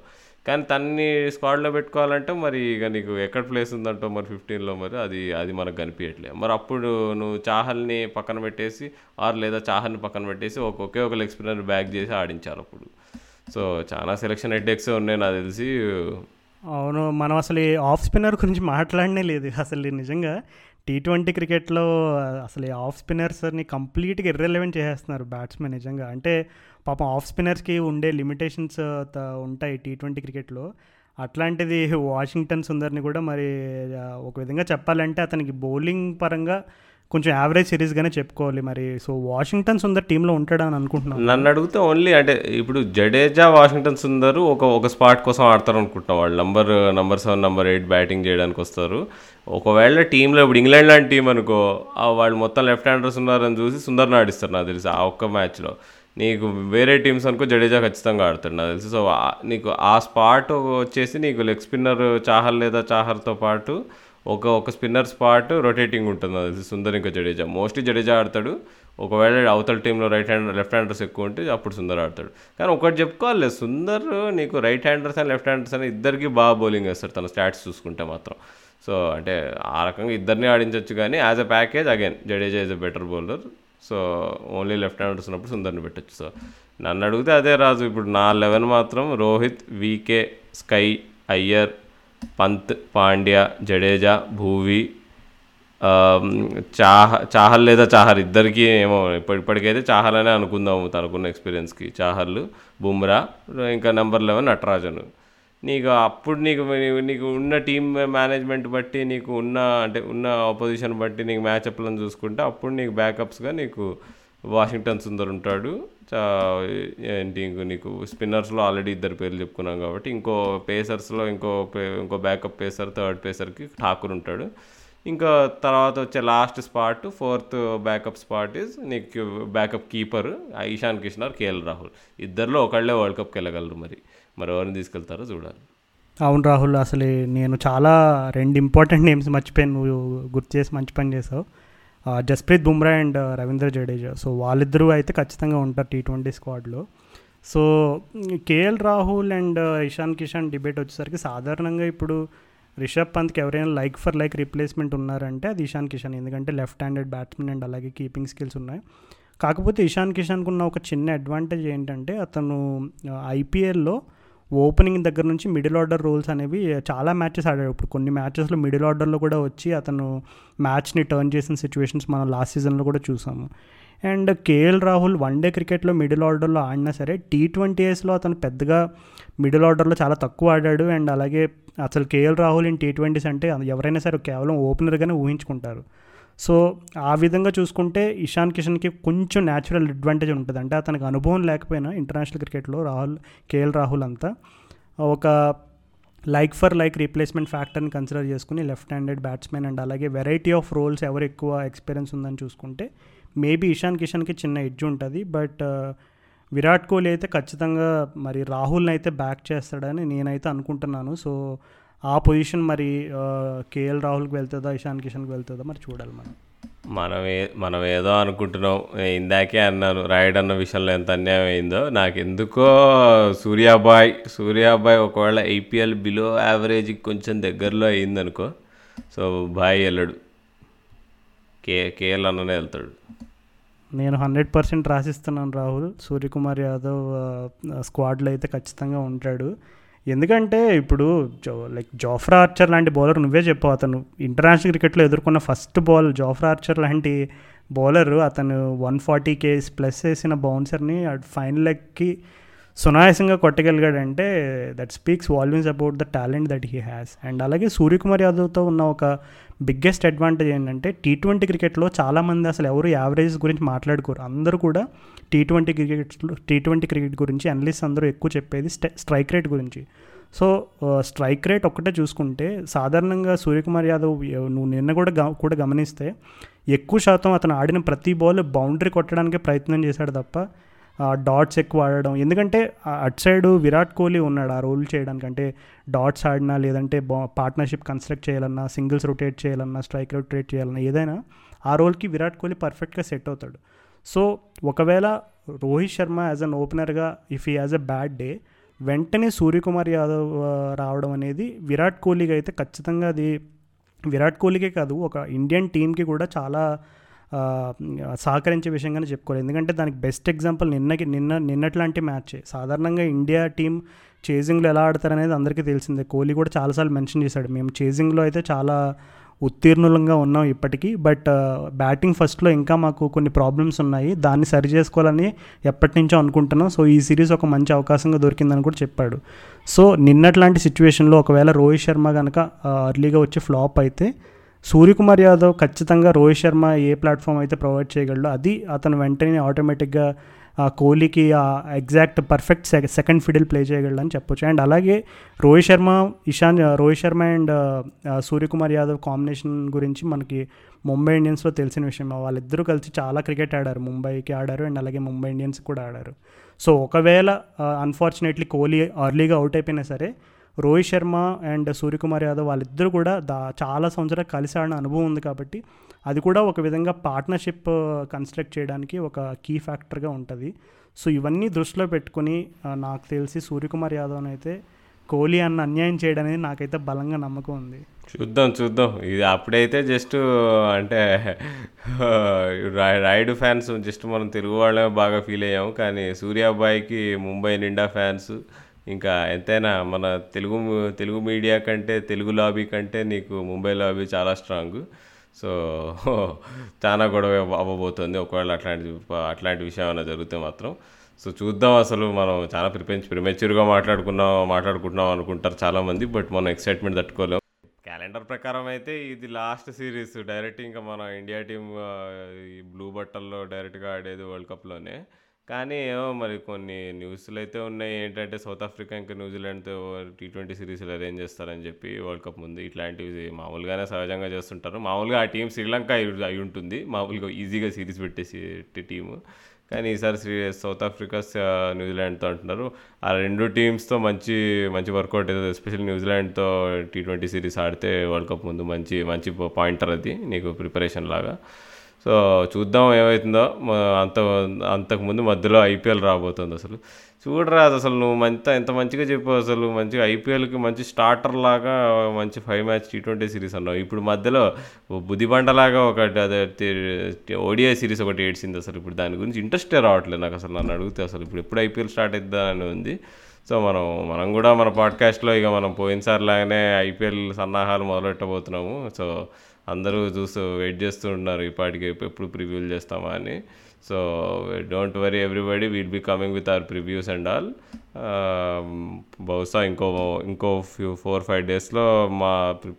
కానీ తన్ని స్క్వాడ్లో పెట్టుకోవాలంటే మరి ఇక నీకు ఎక్కడ ప్లేస్ ఉందంటో మరి ఫిఫ్టీన్లో, మరి అది అది మనకు కనిపించట్లేదు. మరి అప్పుడు నువ్వు చాహల్ని పక్కన పెట్టేసి ఆరు లేదా చాహల్ని పక్కన పెట్టేసి ఒకే ఒక లెగ్ స్పిన్నర్ బ్యాక్ చేసి ఆడించారు అప్పుడు. సో చాలా సెలక్షన్ హెడ్డేక్స్ ఉన్నాయి నాకు తెలిసి. అవును, మనం అసలు ఈ ఆఫ్ స్పిన్నర్ గురించి మాట్లాడనే లేదు అసలు. నిజంగా టీ ట్వంటీ క్రికెట్లో అసలు ఆఫ్ స్పిన్నర్స్ని కంప్లీట్గా ఇర్రెలవెంట్ చేసేస్తున్నారు బ్యాట్స్మెన్. నిజంగా అంటే పాపం ఆఫ్ స్పిన్నర్స్కి ఉండే లిమిటేషన్స్ ఉంటాయి టీ ట్వంటీ క్రికెట్లో. అట్లాంటిది వాషింగ్టన్ సుందర్ని కూడా మరి ఒక విధంగా చెప్పాలంటే అతనికి బౌలింగ్ పరంగా కొంచెం యావరేజ్ సిరీస్గానే చెప్పుకోవాలి మరి. సో వాషింగ్టన్ సుందర్ టీంలో ఉంటాడని అనుకుంటున్నాను. నన్ను అడిగితే ఓన్లీ అంటే ఇప్పుడు జడేజా వాషింగ్టన్ సుందర్ ఒక ఒక స్పాట్ కోసం ఆడతారు అనుకుంటున్నాం. వాళ్ళు number number seven number eight batting చేయడానికి వస్తారు. ఒకవేళ టీంలో ఇప్పుడు ఇంగ్లాండ్ లాంటి టీం అనుకో, వాళ్ళు మొత్తం లెఫ్ట్ హ్యాండర్స్ ఉన్నారని చూసి సుందర్ని ఆడిస్తారు నాకు తెలిసి ఆ ఒక్క మ్యాచ్లో. నీకు వేరే టీమ్స్ అనుకో జడేజా ఖచ్చితంగా ఆడతాడు నాకు తెలిసి. సో నీకు ఆ స్పాట్ వచ్చేసి నీకు లెగ్ స్పిన్నర్ చాహల్ లేదా చాహర్తో పాటు ఒక ఒక స్పిన్నర్ స్పాట్ రొటేటింగ్ ఉంటుంది అది సుందర్ ఇంకా జడేజా. మోస్ట్లీ జడేజా ఆడతాడు. ఒకవేళ అవతల టీంలో రైట్ హ్యాండ్ లెఫ్ట్ హ్యాండర్స్ ఎక్కువ ఉంటే అప్పుడు సుందర్ ఆడతాడు. కానీ ఒకటి చెప్పుకోవాలి, సుందర్ నీకు రైట్ హ్యాండర్స్ అని లెఫ్ట్ హ్యాండర్స్ అని ఇద్దరికి బాగా బౌలింగ్ వేస్తారు తన స్టాట్స్ చూసుకుంటే మాత్రం. సో అంటే ఆ రకంగా ఇద్దరిని ఆడించవచ్చు, కానీ as a package again Jadeja is a better bowler. So only left handers ఉన్నప్పుడు సుందర్ని పెట్టచ్చు. సో నన్ను అడిగితే అదే రాజు. ఇప్పుడు నా లెవెన్ మాత్రం రోహిత్, వీకే, స్కై, అయ్యర్, పంత్, పాండ్యా, జడేజా, భూవి, చాహ చాహల్ లేదా చాహర్ ఇద్దరికి ఏమో ఇప్పటి ఇప్పటికైతే చాహల్ అనే అనుకుందాము తనకున్న ఎక్స్పీరియన్స్కి. చాహర్లు, బుమ్రా, ఇంకా నెంబర్ లెవెన్ నటరాజన్. నీకు అప్పుడు నీకు నీకు ఉన్న టీమ్ మేనేజ్మెంట్ బట్టి నీకు ఉన్న అంటే ఉన్న ఆపోజిషన్ బట్టి నీకు మ్యాచ్అప్లను చూసుకుంటే అప్పుడు నీకు బ్యాకప్స్గా నీకు వాషింగ్టన్ సుందర్ ఉంటాడు. ఏంటి ఇంకో నీకు స్పిన్నర్స్లో ఆల్రెడీ ఇద్దరు పేర్లు చెప్పుకున్నాం కాబట్టి ఇంకో పేసర్స్లో ఇంకో ఇంకో బ్యాకప్ పేసర్ థర్డ్ పేసర్కి ఠాకూర్ ఉంటాడు. ఇంకా తర్వాత వచ్చే last spot fourth backup spot is నీకు backup keeper Ishan Kishan or KL Rahul. ఇద్దరిలో ఒకళ్ళే వరల్డ్ కప్కి వెళ్ళగలరు. మరి మరి ఎవరిని తీసుకెళ్తారో చూడాలి. అవును రాహుల్, అసలు నేను చాలా రెండు ఇంపార్టెంట్ నేమ్స్ మర్చిపోయాను, నువ్వు గుర్తు చేసి మంచి పని చేసావు. జస్ప్రీత్ బుమ్రా అండ్ రవీంద్ర జడేజా, సో వాళ్ళిద్దరూ అయితే ఖచ్చితంగా ఉంటారు టీ ట్వంటీ స్క్వాడ్లో. So KL Rahul and Ishan Kishan debate వచ్చేసరికి సాధారణంగా ఇప్పుడు రిషబ్ పంత్కి ఎవరైనా లైక్ ఫర్ లైక్ రీప్లేస్మెంట్ ఉన్నారంటే అది ఇషాన్ కిషన్, ఎందుకంటే లెఫ్ట్ హ్యాండెడ్ బ్యాట్స్మెన్ అండ్ అలాగే కీపింగ్ స్కిల్స్ ఉన్నాయి. కాకపోతే ఇషాన్ కిషన్కు ఉన్న ఒక చిన్న అడ్వాంటేజ్ ఏంటంటే అతను ఐపీఎల్లో ఓపెనింగ్ దగ్గర నుంచి మిడిల్ ఆర్డర్ రోల్స్ అనేవి చాలా మ్యాచెస్ ఆడాడు. ఇప్పుడు కొన్ని మ్యాచెస్లో మిడిల్ ఆర్డర్లో కూడా వచ్చి అతను మ్యాచ్ని టర్న్ చేసిన సిచ్యువేషన్స్ మనం లాస్ట్ సీజన్లో కూడా చూసాము. And KL Rahul one day క్రికెట్లో మిడిల్ ఆర్డర్లో ఆడినా సరే టీ ట్వంటీ ఏస్లో అతను పెద్దగా మిడిల్ ఆర్డర్లో చాలా తక్కువ ఆడాడు. అండ్ అలాగే అసలు KL Rahul in T twenties అంటే ఎవరైనా సరే కేవలం ఓపెనర్గానే ఊహించుకుంటారు. సో ఆ విధంగా చూసుకుంటే ఇషాన్ కిషన్కి కొంచెం న్యాచురల్ అడ్వాంటేజ్ ఉంటుంది. అంటే అతనికి అనుభవం లేకపోయినా ఇంటర్నేషనల్ క్రికెట్లో రాహుల్ కేఎల్ రాహుల్ అంతా ఒక లైక్ ఫర్ లైక్ రీప్లేస్మెంట్ ఫ్యాక్టర్ని కన్సిడర్ చేసుకుని లెఫ్ట్ హ్యాండెడ్ బ్యాట్స్మెన్ అండ్ అలాగే వెరైటీ ఆఫ్ రోల్స్ ఎవరు ఎక్కువ ఎక్స్పీరియన్స్ ఉందని చూసుకుంటే మేబీ ఇషాన్ కిషన్కి చిన్న ఎడ్జ్ ఉంటుంది. బట్ విరాట్ కోహ్లీ అయితే ఖచ్చితంగా మరి రాహుల్ని అయితే బ్యాక్ చేస్తాడని నేనైతే అనుకుంటున్నాను. సో ఆ పొజిషన్ మరి కేఎల్ రాహుల్కి వెళ్తుందా ఇషాన్ కిషన్కి వెళ్తుందా మరి చూడాలి. మనం మనం ఏ మనం ఏదో అనుకుంటున్నాం. ఇందాకే అన్నాను రాయుడు అన్న విషయంలో ఎంత అన్యాయం అయిందో. నాకు ఎందుకో సూర్యాబాయ్ సూర్యాబాయ్ ఒకవేళ ఐపీఎల్ బిలో యావరేజ్కి కొంచెం దగ్గరలో అయిందనుకో, సో బాయ్ వెళ్ళడు, కే కేఎల్ అన్ననే వెళ్తాడు. నేను హండ్రెడ్ పర్సెంట్ రాసిస్తున్నాను రాహుల్ సూర్యకుమార్ యాదవ్ స్క్వాడ్లో అయితే ఖచ్చితంగా ఉంటాడు. ఎందుకంటే ఇప్పుడు జో లైక్ జోఫ్రా ఆర్చర్ లాంటి బౌలర్, నువ్వే చెప్పావు అతను ఇంటర్నేషనల్ క్రికెట్లో ఎదుర్కొన్న ఫస్ట్ బాల్ జోఫ్రా ఆర్చర్ లాంటి బౌలరు, అతను వన్ ఫార్టీ కేస్ ప్లస్ వేసిన బౌన్సర్ని ఫైనల్ లెగ్కి సునాయాసంగా కొట్టగలిగాడంటే that speaks volumes about the talent that he has. And అలాగే సూర్యకుమార్ యాదవ్తో ఉన్న ఒక బిగ్గెస్ట్ అడ్వాంటేజ్ ఏంటంటే టీ ట్వంటీ క్రికెట్లో చాలామంది అసలు ఎవరు యావరేజెస్ గురించి మాట్లాడుకోరు. అందరూ కూడా టీ ట్వంటీ క్రికెట్లో టీ ట్వంటీ క్రికెట్ గురించి అనలిస్ట్ అందరూ ఎక్కువ చెప్పేది స్ట్రైక్ రేట్ గురించి. సో స్ట్రైక్ రేట్ ఒక్కటే చూసుకుంటే సాధారణంగా సూర్యకుమార్ యాదవ్ నువ్వు నిన్న కూడా గ కూడా గమనిస్తే ఎక్కువ శాతం అతను ఆడిన ప్రతి బాల్ బౌండరీ కొట్టడానికి ప్రయత్నం చేశాడు తప్ప డాట్స్ ఎక్కువ ఆడడం, ఎందుకంటే అటు సైడు విరాట్ కోహ్లీ ఉన్నాడు ఆ రోల్ చేయడానికి. అంటే డాట్స్ ఆడినా లేదంటే బా పార్ట్నర్షిప్ కన్స్ట్రక్ట్ చేయాలన్నా సింగిల్స్ రొటేట్ చేయాలన్నా స్ట్రైక్ రొటేట్ చేయాలన్నా ఏదైనా ఆ రోల్కి విరాట్ కోహ్లీ పర్ఫెక్ట్గా సెట్ అవుతాడు. సో ఒకవేళ రోహిత్ శర్మ యాజ్ అన్ ఓపెనర్గా if he has a bad day వెంటనే సూర్యకుమార్ యాదవ్ రావడం అనేది విరాట్ కోహ్లీకి అయితే ఖచ్చితంగా అది విరాట్ కోహ్లీకే కాదు ఒక ఇండియన్ టీమ్కి కూడా చాలా సహకరించే విషయంగానే చెప్పుకోవాలి. ఎందుకంటే దానికి బెస్ట్ ఎగ్జాంపుల్ నిన్నకి నిన్న నిన్నట్లాంటి మ్యాచే. సాధారణంగా ఇండియా టీం చేజింగ్లో ఎలా ఆడతారనేది అందరికీ తెలిసిందే. కోహ్లీ కూడా చాలాసార్లు మెన్షన్ చేశాడు మేము చేజింగ్లో అయితే చాలా ఉత్తీర్ణులంగా ఉన్నాం ఇప్పటికీ, బట్ బ్యాటింగ్ ఫస్ట్లో ఇంకా మాకు కొన్ని ప్రాబ్లమ్స్ ఉన్నాయి, దాన్ని సరి చేసుకోవాలని ఎప్పటి నుంచో అనుకుంటున్నాం, సో ఈ సిరీస్ ఒక మంచి అవకాశంగా దొరికిందని కూడా చెప్పాడు. సో నిన్నట్లాంటి సిచ్యువేషన్లో ఒకవేళ రోహిత్ శర్మ కనుక ఎర్లీగా వచ్చి ఫ్లాప్ అయితే సూర్యకుమార్ యాదవ్ ఖచ్చితంగా రోహిత్ శర్మ ఏ ప్లాట్ఫామ్ అయితే ప్రొవైడ్ చేయగలడో అది అతను వెంటనే ఆటోమేటిక్గా కోహ్లీకి ఆ ఎగ్జాక్ట్ పర్ఫెక్ట్ సె సెకండ్ ఫిడిల్ ప్లే చేయగలడని చెప్పొచ్చు. అండ్ అలాగే రోహిత్ శర్మ ఇషాన్ రోహిత్ శర్మ అండ్ సూర్యకుమార్ యాదవ్ కాంబినేషన్ గురించి మనకి ముంబై ఇండియన్స్లో తెలిసిన విషయం. వాళ్ళిద్దరూ కలిసి చాలా క్రికెట్ ఆడారు, ముంబైకి ఆడారు అండ్ అలాగే ముంబై ఇండియన్స్ కూడా ఆడారు. సో ఒకవేళ అన్ఫార్చునేట్లీ కోహ్లీ ఎర్లీగా అవుట్ అయిపోయినా సరే రోహిత్ శర్మ అండ్ సూర్యకుమార్ యాదవ్ వాళ్ళిద్దరూ కూడా దా చాలా సంవత్సరాలు కలిసి ఆడిన అనుభవం ఉంది కాబట్టి అది కూడా ఒక విధంగా పార్ట్నర్షిప్ కన్స్ట్రక్ట్ చేయడానికి ఒక కీ ఫ్యాక్టర్గా ఉంటుంది. సో ఇవన్నీ దృష్టిలో పెట్టుకుని నాకు తెలిసి సూర్యకుమార్ యాదవ్ని అయితే కోహ్లీ అన్న అన్యాయం చేయడానికి నాకైతే బలంగా నమ్మకం ఉంది. చూద్దాం చూద్దాం ఇది అప్పుడైతే జస్ట్ అంటే రాయుడు ఫ్యాన్స్ జస్ట్ మనం తెలుగు వాళ్ళమే బాగా ఫీల్ అయ్యాము, కానీ సూర్యాబాయికి ముంబై నిండా ఫ్యాన్స్. ఇంకా ఎంతైనా మన తెలుగు తెలుగు మీడియా కంటే తెలుగు లాబీ కంటే నీకు ముంబై లాబీ చాలా స్ట్రాంగ్. సో చాలా గొడవ అవ్వబోతుంది ఒకవేళ అట్లాంటి అట్లాంటి విషయం ఏమైనా జరిగితే మాత్రం. సో చూద్దాం. అసలు మనం చాలా ప్రిపెంచ్ ప్రిమెచ్యూర్గా మాట్లాడుకున్నాం మాట్లాడుకుంటున్నాం అనుకుంటారు చాలామంది, బట్ మనం ఎక్సైట్మెంట్ తట్టుకోలేము. క్యాలెండర్ ప్రకారం అయితే ఇది లాస్ట్ సిరీస్ డైరెక్ట్, ఇంకా మన ఇండియా టీం ఈ బ్లూ బట్టల్లో డైరెక్ట్గా ఆడేది వరల్డ్ కప్లోనే. కానీ ఏమో మరి కొన్ని న్యూస్లు అయితే ఉన్నాయి ఏంటంటే సౌత్ ఆఫ్రికా ఇంకా న్యూజిలాండ్తో టీ ట్వంటీ సిరీస్లు అరేంజ్ చేస్తారని చెప్పి వరల్డ్ కప్ ముందు. ఇట్లాంటివి మామూలుగానే సహజంగా చేస్తుంటారు. మామూలుగా ఆ టీం శ్రీలంక అయి ఉంటుంది మామూలుగా ఈజీగా సిరీస్ పెట్టేసి టీము, కానీ ఈసారి శ్రీ సౌత్ ఆఫ్రికా న్యూజిలాండ్తో అంటున్నారు. ఆ రెండు టీమ్స్తో మంచి మంచి వర్కౌట్ అవుతుంది, ఎస్పెషల్లీ న్యూజిలాండ్తో టీ ట్వంటీ సిరీస్ ఆడితే వరల్డ్ కప్ ముందు మంచి మంచి పాయింటర్ అది నీకు ప్రిపరేషన్ లాగా. సో చూద్దాం ఏమవుతుందో. అంత అంతకుముందు మధ్యలో ఐపీఎల్ రాబోతుంది. అసలు చూడరాదు అసలు నువ్వు మంత ఎంత మంచిగా చెప్పావు, అసలు మంచిగా ఐపీఎల్కి మంచి స్టార్టర్ లాగా మంచి five match T twenty series అన్నావు. ఇప్పుడు మధ్యలో బుద్ధిబండలాగా ఒకటి అదే ఓడిఐ సిరీస్ ఒకటి ఏడ్చింది. అసలు ఇప్పుడు దాని గురించి ఇంట్రెస్టే రావట్లేదు నాకు అసలు. నన్ను అడిగితే అసలు ఇప్పుడు ఎప్పుడు ఐపీఎల్ స్టార్ట్ అవుతుందని ఉంది. సో మనం మనం కూడా మన పాడ్కాస్ట్లో ఇక మనం పోయినసారి లాగానే ఐపీఎల్ సన్నాహాలు మొదలెట్టబోతున్నాము. సో అందరూ చూస్తూ వెయిట్ చేస్తూ ఉన్నారు ఈ పాటికి ఎప్పుడు ప్రివ్యూలు చేస్తామా అని. So don't worry everybody, will be coming with our previews and all. బహుశా ఇంకో ఇంకో ఫ్యూ ఫోర్ ఫైవ్ డేస్లో మా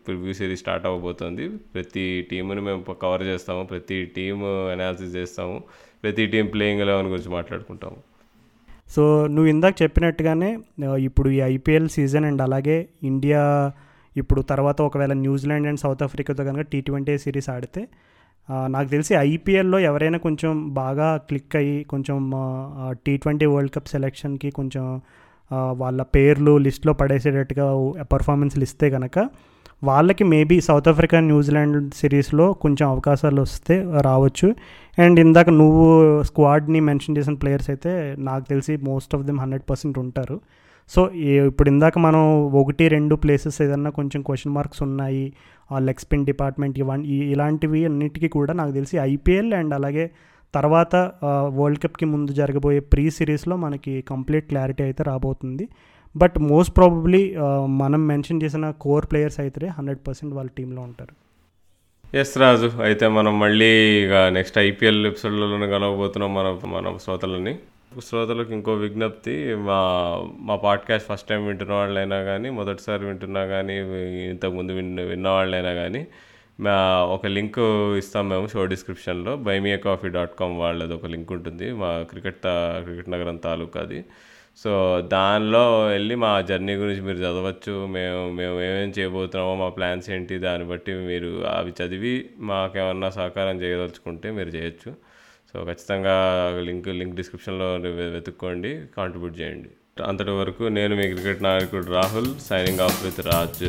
ప్రివ్యూ సిరీస్ స్టార్ట్ అవ్వబోతుంది. ప్రతి టీముని మేము కవర్ చేస్తాము, ప్రతి టీము అనాలిసిస్ చేస్తాము, ప్రతి టీం ప్లేయింగ్ ఎలెవన్ గురించి మాట్లాడుకుంటాము. సో నువ్వు ఇందాక చెప్పినట్టుగానే ఇప్పుడు ఈ ఐపీఎల్ సీజన్ అండ్ అలాగే ఇండియా ఇప్పుడు తర్వాత ఒకవేళ న్యూజిలాండ్ అండ్ సౌత్ ఆఫ్రికాతో కనుక టీ ట్వంటీ సిరీస్ ఆడితే నాకు తెలిసి ఐపీఎల్లో ఎవరైనా కొంచెం బాగా క్లిక్ అయ్యి కొంచెం టీ ట్వంటీ వరల్డ్ కప్ సెలెక్షన్కి కొంచెం వాళ్ళ పేర్లు లిస్ట్లో పడేసేటట్టుగా పర్ఫార్మెన్స్లు ఇస్తే కనుక వాళ్ళకి మేబీ సౌత్ ఆఫ్రికా న్యూజిలాండ్ సిరీస్లో కొంచెం అవకాశాలు వస్తే రావచ్చు. అండ్ ఇందాక నువ్వు స్క్వాడ్ని మెన్షన్ చేసిన ప్లేయర్స్ అయితే నాకు తెలిసి most of them hundred percent ఉంటారు. సో ఇప్పుడు ఇందాక మనం ఒకటి రెండు ప్లేసెస్ ఏదన్నా కొంచెం క్వశ్చన్ మార్క్స్ ఉన్నాయి ఆ లెగ్ స్పిన్ డిపార్ట్మెంట్ ఇవన్నీ ఇలాంటివి అన్నిటికీ కూడా నాకు తెలిసి ఐపీఎల్ అండ్ అలాగే తర్వాత వరల్డ్ కప్కి ముందు జరగబోయే ప్రీ సిరీస్లో మనకి కంప్లీట్ క్లారిటీ అయితే రాబోతుంది. బట్ మోస్ట్ ప్రాబబ్లీ మనం మెన్షన్ చేసిన కోర్ ప్లేయర్స్ అయితే హండ్రెడ్ పర్సెంట్ వాళ్ళ టీంలో ఉంటారు. ఎస్ రాజు, అయితే మనం మళ్ళీ ఇక నెక్స్ట్ ఐపీఎల్ ఎపిసోడ్లలోనే కలవబోతున్నాం మన మన శ్రోతలని. శ్రోతలకు ఇంకో విజ్ఞప్తి, మా మా పాడ్కాస్ట్ ఫస్ట్ టైం వింటున్న వాళ్ళైనా కానీ మొదటిసారి వింటున్నా కానీ ఇంతకుముందు విన్న విన్న వాళ్ళైనా కానీ మా ఒక లింక్ ఇస్తాం మేము షో డిస్క్రిప్షన్లో. బైమియా కాఫీ డాట్ కామ్ వాళ్ళది ఒక లింక్ ఉంటుంది, మా క్రికెట్ తా క్రికెట్ నగరం తాలూకా అది. సో దానిలో వెళ్ళి మా జర్నీ గురించి మీరు చదవచ్చు, మేము మేము ఏమేమి చేయబోతున్నామో మా ప్లాన్స్ ఏంటి దాన్ని బట్టి మీరు అవి చదివి మాకేమన్నా సహకారం చేయదలుచుకుంటే మీరు చేయొచ్చు. సో ఖచ్చితంగా లింక్ లింక్ డిస్క్రిప్షన్లో వెతుక్కోండి, కాంట్రిబ్యూట్ చేయండి. అంతటి వరకు నేను మీ క్రికెట్ నాయకుడు Rahul, signing off with Raj.